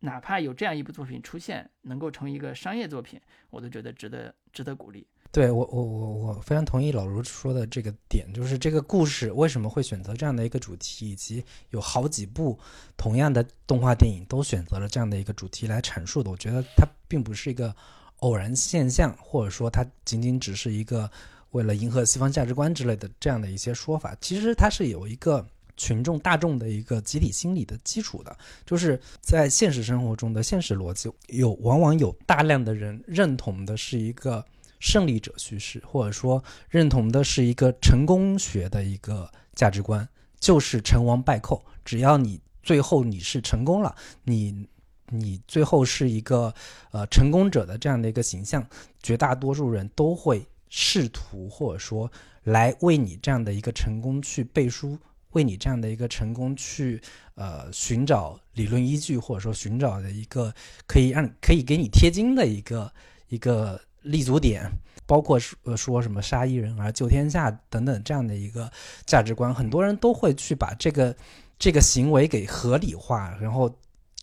哪怕有这样一部作品出现，能够成为一个商业作品，我都觉得值得鼓励。对，我非常同意老卢说的这个点，就是这个故事为什么会选择这样的一个主题，以及有好几部同样的动画电影都选择了这样的一个主题来阐述的。我觉得它并不是一个偶然现象，或者说它仅仅只是一个为了迎合西方价值观之类的这样的一些说法，其实它是有一个群众大众的一个集体心理的基础的。就是在现实生活中的现实逻辑，往往有大量的人认同的是一个胜利者叙事，或者说认同的是一个成功学的一个价值观，就是成王败寇，只要你最后你是成功了，你你最后是一个成功者的这样的一个形象，绝大多数人都会试图或者说来为你这样的一个成功去背书，为你这样的一个成功去寻找理论依据，或者说寻找的一个可以给你贴金的一个立足点，包括说什么杀一人而救天下等等这样的一个价值观，很多人都会去把这个行为给合理化，然后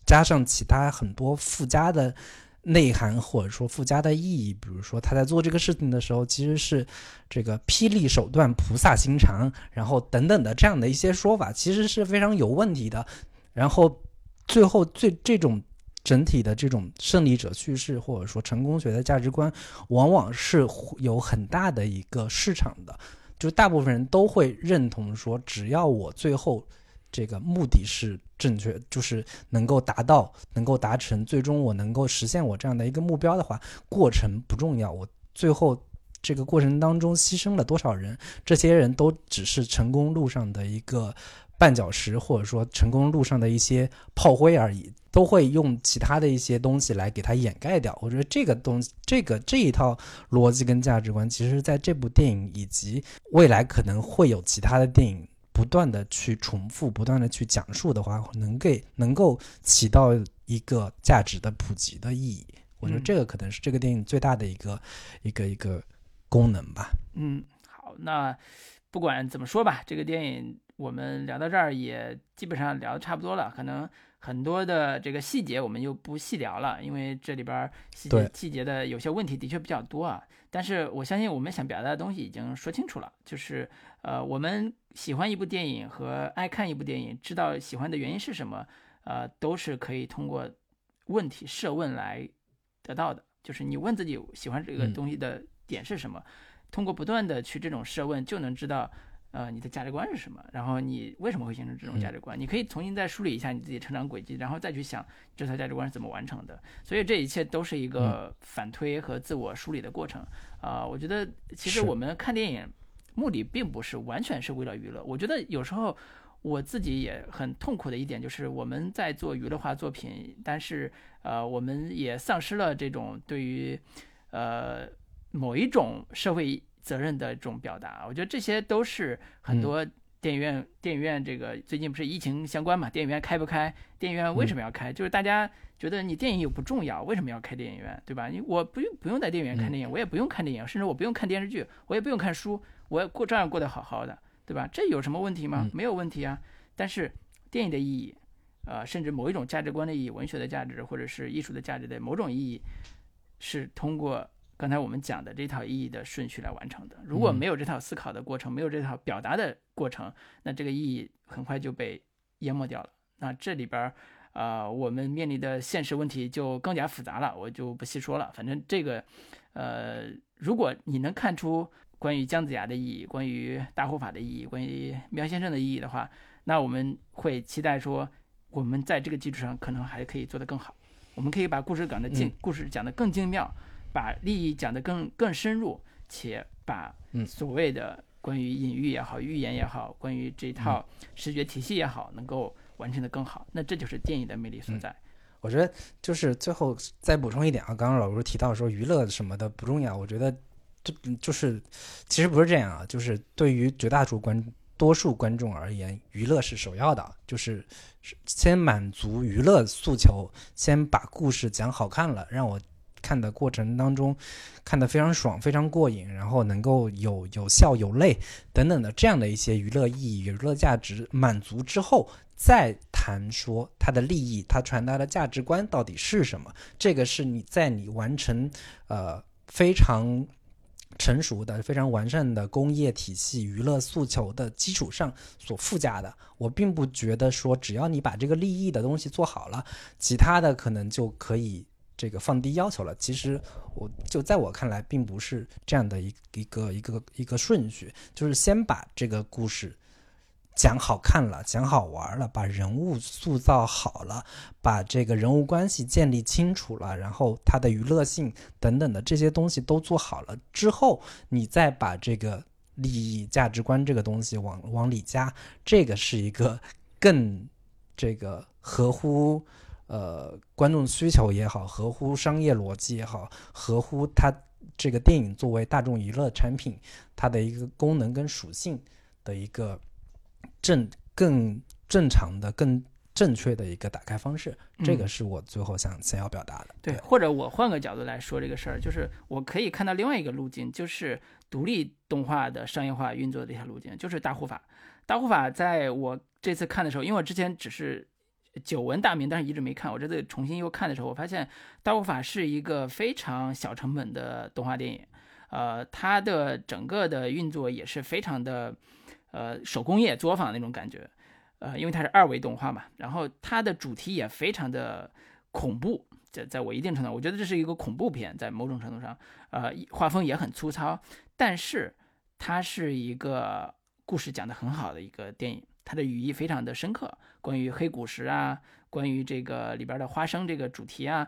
加上其他很多附加的内涵或者说附加的意义，比如说他在做这个事情的时候其实是这个霹雳手段菩萨心肠，然后等等的这样的一些说法，其实是非常有问题的。然后最后这种整体的这种胜利者叙事或者说成功学的价值观往往是有很大的一个市场的，就大部分人都会认同说只要我最后这个目的是正确，就是能够达成最终我能够实现我这样的一个目标的话，过程不重要，我最后这个过程当中牺牲了多少人，这些人都只是成功路上的一个绊脚石，或者说成功路上的一些炮灰而已，都会用其他的一些东西来给它掩盖掉。我觉得这个东西，这一套逻辑跟价值观其实在这部电影以及未来可能会有其他的电影不断的去重复，不断的去讲述的话，能够起到一个价值的普及的意义。我觉得这个可能是这个电影最大的一个功能吧。嗯，好，那不管怎么说吧，这个电影我们聊到这儿也基本上聊得差不多了，可能很多的这个细节我们又不细聊了，因为这里边细节的有些问题的确比较多啊。但是我相信我们想表达的东西已经说清楚了，就是我们喜欢一部电影和爱看一部电影，知道喜欢的原因是什么，都是可以通过问题设问来得到的，就是你问自己喜欢这个东西的点是什么，通过不断的去这种设问就能知道你的价值观是什么，然后你为什么会形成这种价值观，你可以重新再梳理一下你自己成长轨迹，然后再去想这套价值观是怎么完成的。所以这一切都是一个反推和自我梳理的过程啊。我觉得其实我们看电影目的并不是完全是为了娱乐，我觉得有时候我自己也很痛苦的一点就是我们在做娱乐化作品，但是我们也丧失了这种对于某一种社会责任的这种表达。我觉得这些都是很多电影院这个最近不是疫情相关嘛，电影院开不开，电影院为什么要开，就是大家觉得你电影又不重要，为什么要开电影院，对吧？我不用在电影院看电影，我也不用看电影，甚至我不用看电视剧，我也不用看书，我照样过得好好的，对吧？这有什么问题吗？没有问题啊。但是电影的意义甚至某一种价值观的意义，文学的价值或者是艺术的价值的某种意义，是通过刚才我们讲的这套意义的顺序来完成的。如果没有这套思考的过程，没有这套表达的过程，那这个意义很快就被淹没掉了。那这里边我们面临的现实问题就更加复杂了，我就不细说了。反正这个如果你能看出关于姜子牙的意义，关于大护法的意义，关于苗先生的意义的话，那我们会期待说我们在这个基础上可能还可以做得更好，我们可以把故事讲得更精妙，把利益讲得更深入，且把所谓的关于隐喻也好，寓言也好，关于这套视觉体系也好，能够完成得更好。那这就是电影的魅力所在。我觉得就是最后再补充一点啊，刚刚老师提到说娱乐什么的不重要，我觉得就是其实不是这样啊，就是对于绝大多数观众而言，娱乐是首要的，就是先满足娱乐诉求，先把故事讲好看了，让我看的过程当中看得非常爽，非常过瘾，然后能够有笑有泪等等的这样的一些娱乐意义、娱乐价值满足之后，再谈说它的利益，它传达的价值观到底是什么。这个是你完成非常成熟的、非常完善的工业体系娱乐诉求的基础上所附加的。我并不觉得说只要你把这个利益的东西做好了，其他的可能就可以这个放低要求了。其实在我看来并不是这样的一个顺序，就是先把这个故事讲好看了，讲好玩了，把人物塑造好了，把这个人物关系建立清楚了，然后它的娱乐性等等的这些东西都做好了之后，你再把这个利益价值观这个东西往里加，这个是一个更这个合乎观众需求也好，合乎商业逻辑也好，合乎它这个电影作为大众娱乐产品它的一个功能跟属性的一个更正常的更正确的一个打开方式，这个是我最后想要表达的。对，或者我换个角度来说这个事儿，就是我可以看到另外一个路径，就是独立动画的商业化运作的一条路径，就是大护法。大护法在我这次看的时候，因为我之前只是久闻大名但是一直没看，我这次重新又看的时候，我发现大护法是一个非常小成本的动画电影，它的整个的运作也是非常的手工业作坊那种感觉。因为它是二维动画嘛，然后它的主题也非常的恐怖，在我一定程度上我觉得这是一个恐怖片，在某种程度上画风也很粗糙，但是它是一个故事讲得很好的一个电影，它的语义非常的深刻，关于黑古石啊，关于这个里边的花生这个主题啊，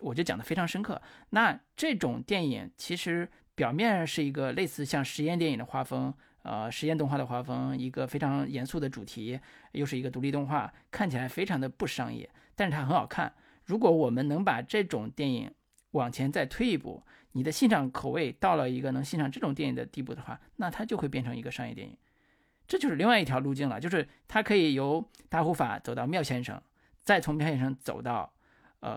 我就讲得非常深刻。那这种电影其实表面是一个类似像实验电影的画风，实验动画的画风，一个非常严肃的主题，又是一个独立动画，看起来非常的不商业，但是它很好看。如果我们能把这种电影往前再推一步，你的欣赏口味到了一个能欣赏这种电影的地步的话，那它就会变成一个商业电影。这就是另外一条路径了，就是它可以由大护法走到妙先生，再从妙先生走到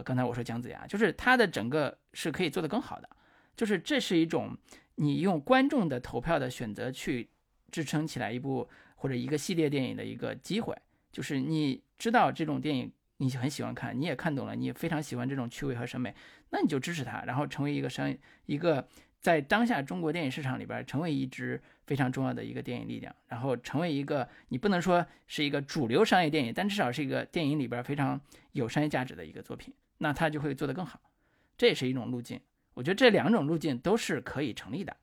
刚才我说姜子牙，就是它的整个是可以做得更好的。就是这是一种你用观众的投票的选择去支撑起来一部或者一个系列电影的一个机会，就是你知道这种电影你很喜欢看，你也看懂了，你也非常喜欢这种趣味和审美，那你就支持它，然后成为一个在当下中国电影市场里边成为一支非常重要的一个电影力量，然后成为一个你不能说是一个主流商业电影，但至少是一个电影里边非常有商业价值的一个作品，那它就会做得更好。这也是一种路径，我觉得这两种路径都是可以成立的。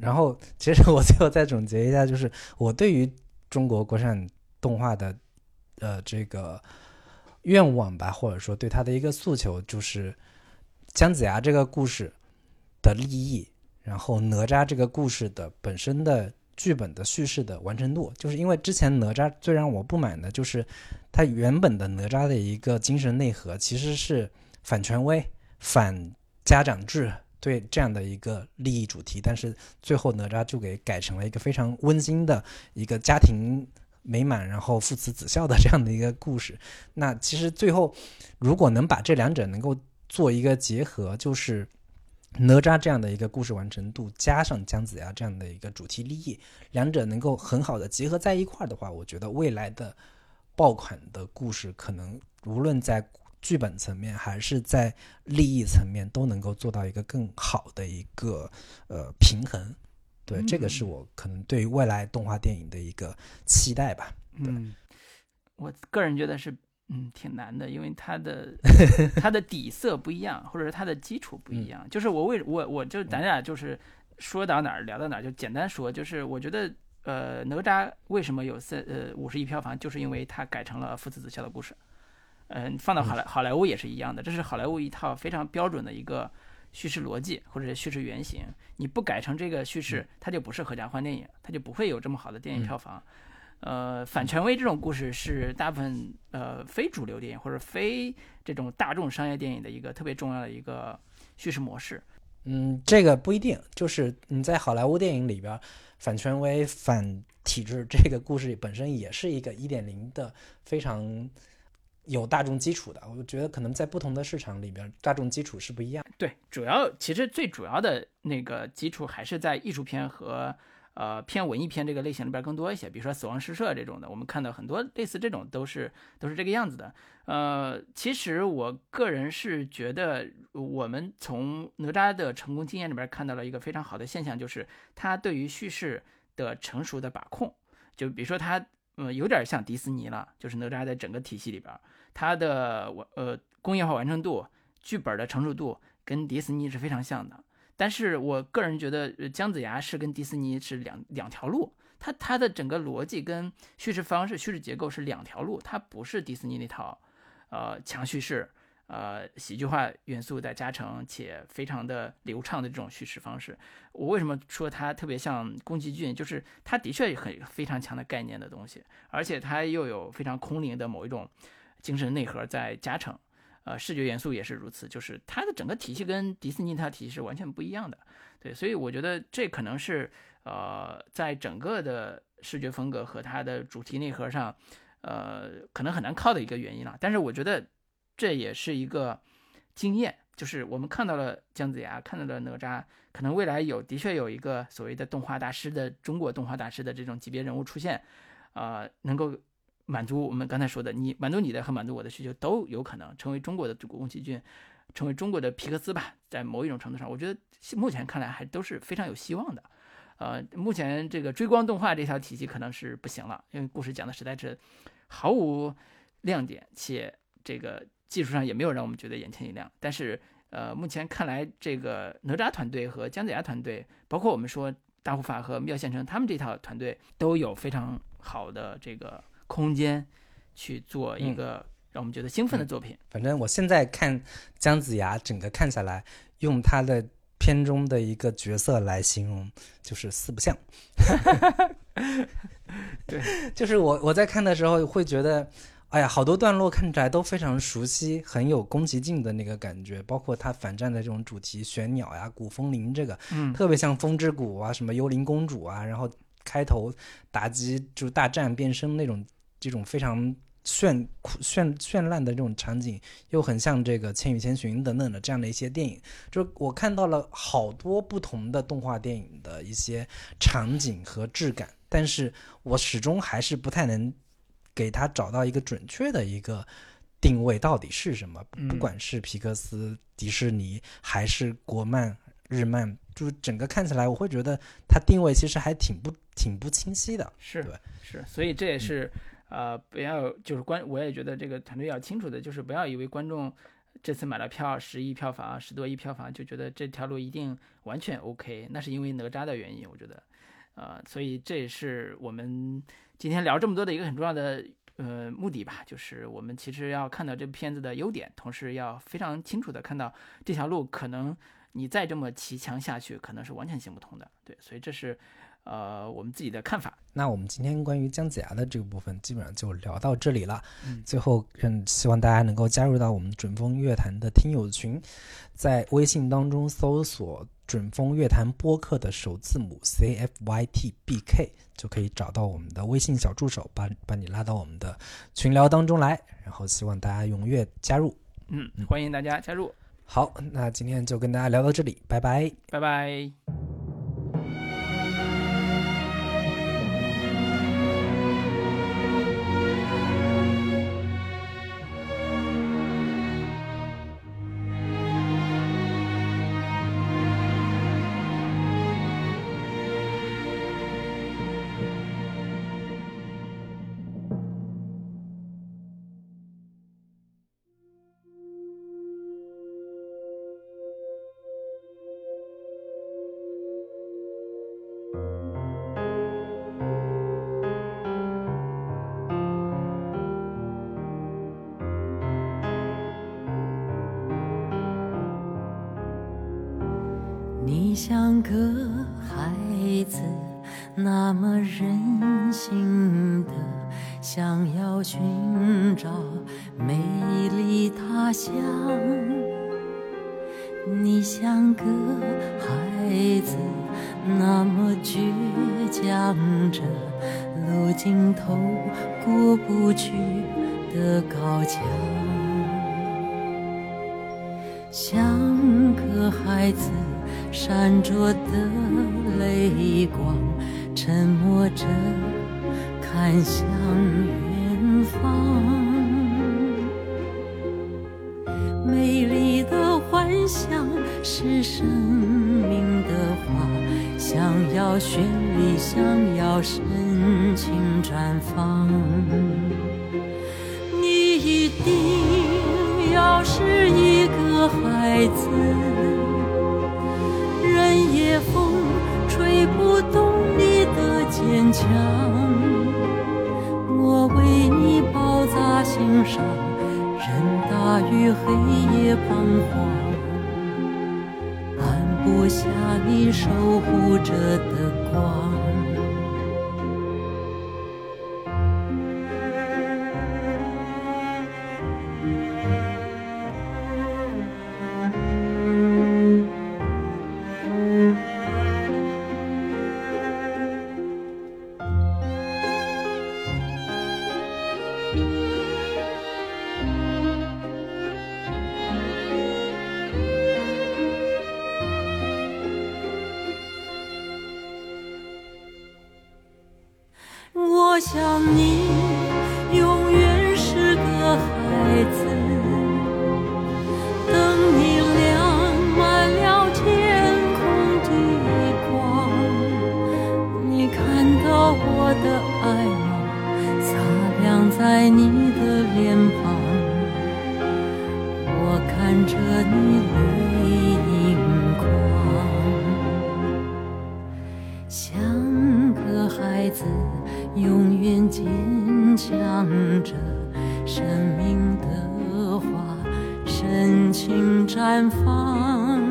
然后其实我最后再总结一下，就是我对于中国国产动画的这个愿望吧，或者说对它的一个诉求，就是姜子牙这个故事的立意，然后哪吒这个故事的本身的剧本的叙事的完成度。就是因为之前哪吒最让我不满的就是它原本的哪吒的一个精神内核其实是反权威反家长制，对这样的一个利益主题，但是最后哪吒就给改成了一个非常温馨的一个家庭美满，然后父慈子孝的这样的一个故事。那其实最后如果能把这两者能够做一个结合，就是哪吒这样的一个故事完成度加上姜子牙这样的一个主题利益，两者能够很好的结合在一块的话，我觉得未来的爆款的故事可能无论在剧本层面还是在利益层面都能够做到一个更好的一个平衡。对，这个是我可能对于未来动画电影的一个期待吧。对，我个人觉得是挺难的，因为它的底色不一样，或者是它的基础不一样。就是我就咱俩就是说到哪儿聊到哪儿，就简单说，就是我觉得哪吒为什么有51票房，就是因为它改成了父慈子孝的故事。放到好莱坞也是一样的，这是好莱坞一套非常标准的一个叙事逻辑或者是叙事原型，你不改成这个叙事，它就不是合家欢电影，它就不会有这么好的电影票房。反权威这种故事是大部分非主流电影或者非这种大众商业电影的一个特别重要的一个叙事模式。这个不一定，就是你在好莱坞电影里边，反权威、反体制这个故事本身也是一个 1.0 的非常有大众基础的，我觉得可能在不同的市场里边，大众基础是不一样的。对，其实最主要的那个基础还是在艺术片和偏文艺片这个类型里边更多一些，比如说《死亡诗社》这种的，我们看到很多类似这种都是这个样子的。其实我个人是觉得，我们从哪吒的成功经验里边看到了一个非常好的现象，就是他对于叙事的成熟的把控，就比如说他。有点像迪士尼了，就是哪吒在整个体系里边，它的工业化完成度、剧本的成熟度跟迪士尼是非常像的。但是我个人觉得，姜子牙是跟迪士尼是两条路，它的整个逻辑跟叙事方式、叙事结构是两条路，它不是迪士尼那套强叙事、喜剧化元素在加成且非常的流畅的这种叙事方式。我为什么说它特别像宫崎骏，就是它的确很非常强的概念的东西，而且它又有非常空灵的某一种精神内核在加成。视觉元素也是如此，就是它的整个体系跟迪士尼它体系是完全不一样的。对，所以我觉得这可能是在整个的视觉风格和它的主题内核上可能很难靠的一个原因了。但是我觉得这也是一个经验，就是我们看到了姜子牙，看到了哪吒，可能未来的确有一个所谓的动画大师的中国动画大师的这种级别人物出现，能够满足我们刚才说的，你满足你的和满足我的需求都有可能成为中国的宫崎骏，成为中国的皮克斯吧。在某一种程度上，我觉得目前看来还都是非常有希望的。目前这个追光动画这条体系可能是不行了，因为故事讲的实在是毫无亮点，且这个技术上也没有让我们觉得眼前一亮。但是目前看来，这个哪吒团队和姜子牙团队，包括我们说大护法和妙宪成他们这套团队，都有非常好的这个空间去做一个让我们觉得兴奋的作品。反正我现在看姜子牙整个看下来，用他的片中的一个角色来形容，就是四不像。对，就是我在看的时候会觉得，哎呀，好多段落看起来都非常熟悉，很有宫崎骏的那个感觉，包括他反战的这种主题，玄鸟呀、古风铃这个，特别像《风之谷》啊、什么《幽灵公主》啊，然后开头打击就大战变身那种，这种非常绚烂的这种场景，又很像这个《千与千寻》等等的这样的一些电影。就是我看到了好多不同的动画电影的一些场景和质感，但是我始终还是不太能给它找到一个准确的一个定位到底是什么。不管是皮克斯、迪士尼还是国漫、日漫，就整个看起来我会觉得它定位其实还挺不清晰的。是，对，是，所以这也是不要，就是我也觉得这个团队要清楚的，就是不要以为观众这次买了票10亿票房、10多亿票房，就觉得这条路一定完全 OK， 那是因为哪吒的原因，我觉得所以这也是我们今天聊这么多的一个很重要的目的吧，就是我们其实要看到这部片子的优点，同时要非常清楚的看到这条路可能你再这么骑墙下去可能是完全行不通的。对，所以这是我们自己的看法。那我们今天关于姜子牙的这个部分基本上就聊到这里了。最后希望大家能够加入到我们准风乐坛的听友群，在微信当中搜索准风乐坛播客的首字母 CFYTBK 就可以找到我们的微信小助手，把你拉到我们的群聊当中来，然后希望大家踊跃加入。欢迎大家加入。好，那今天就跟大家聊到这里，拜拜，拜拜。你像个孩子，那么任性的想要寻找美丽他乡。你像个孩子，那么倔强着路尽头过不去的高墙。像个孩子，闪烁的泪光沉默着看向远方。美丽的幻想是生命的花，想要绚丽，想要深情绽放。你一定要是一个孩子，夜风吹不动你的坚强，我为你包扎心伤。人大于黑夜彷徨，按不下你守护着的光。我想你永远是个孩子，等你亮满了天空的光，你看到我的爱吗？擦亮在你的脸庞，我看着你泪盈眶，像个孩子永远坚强着，生命的花深情绽放。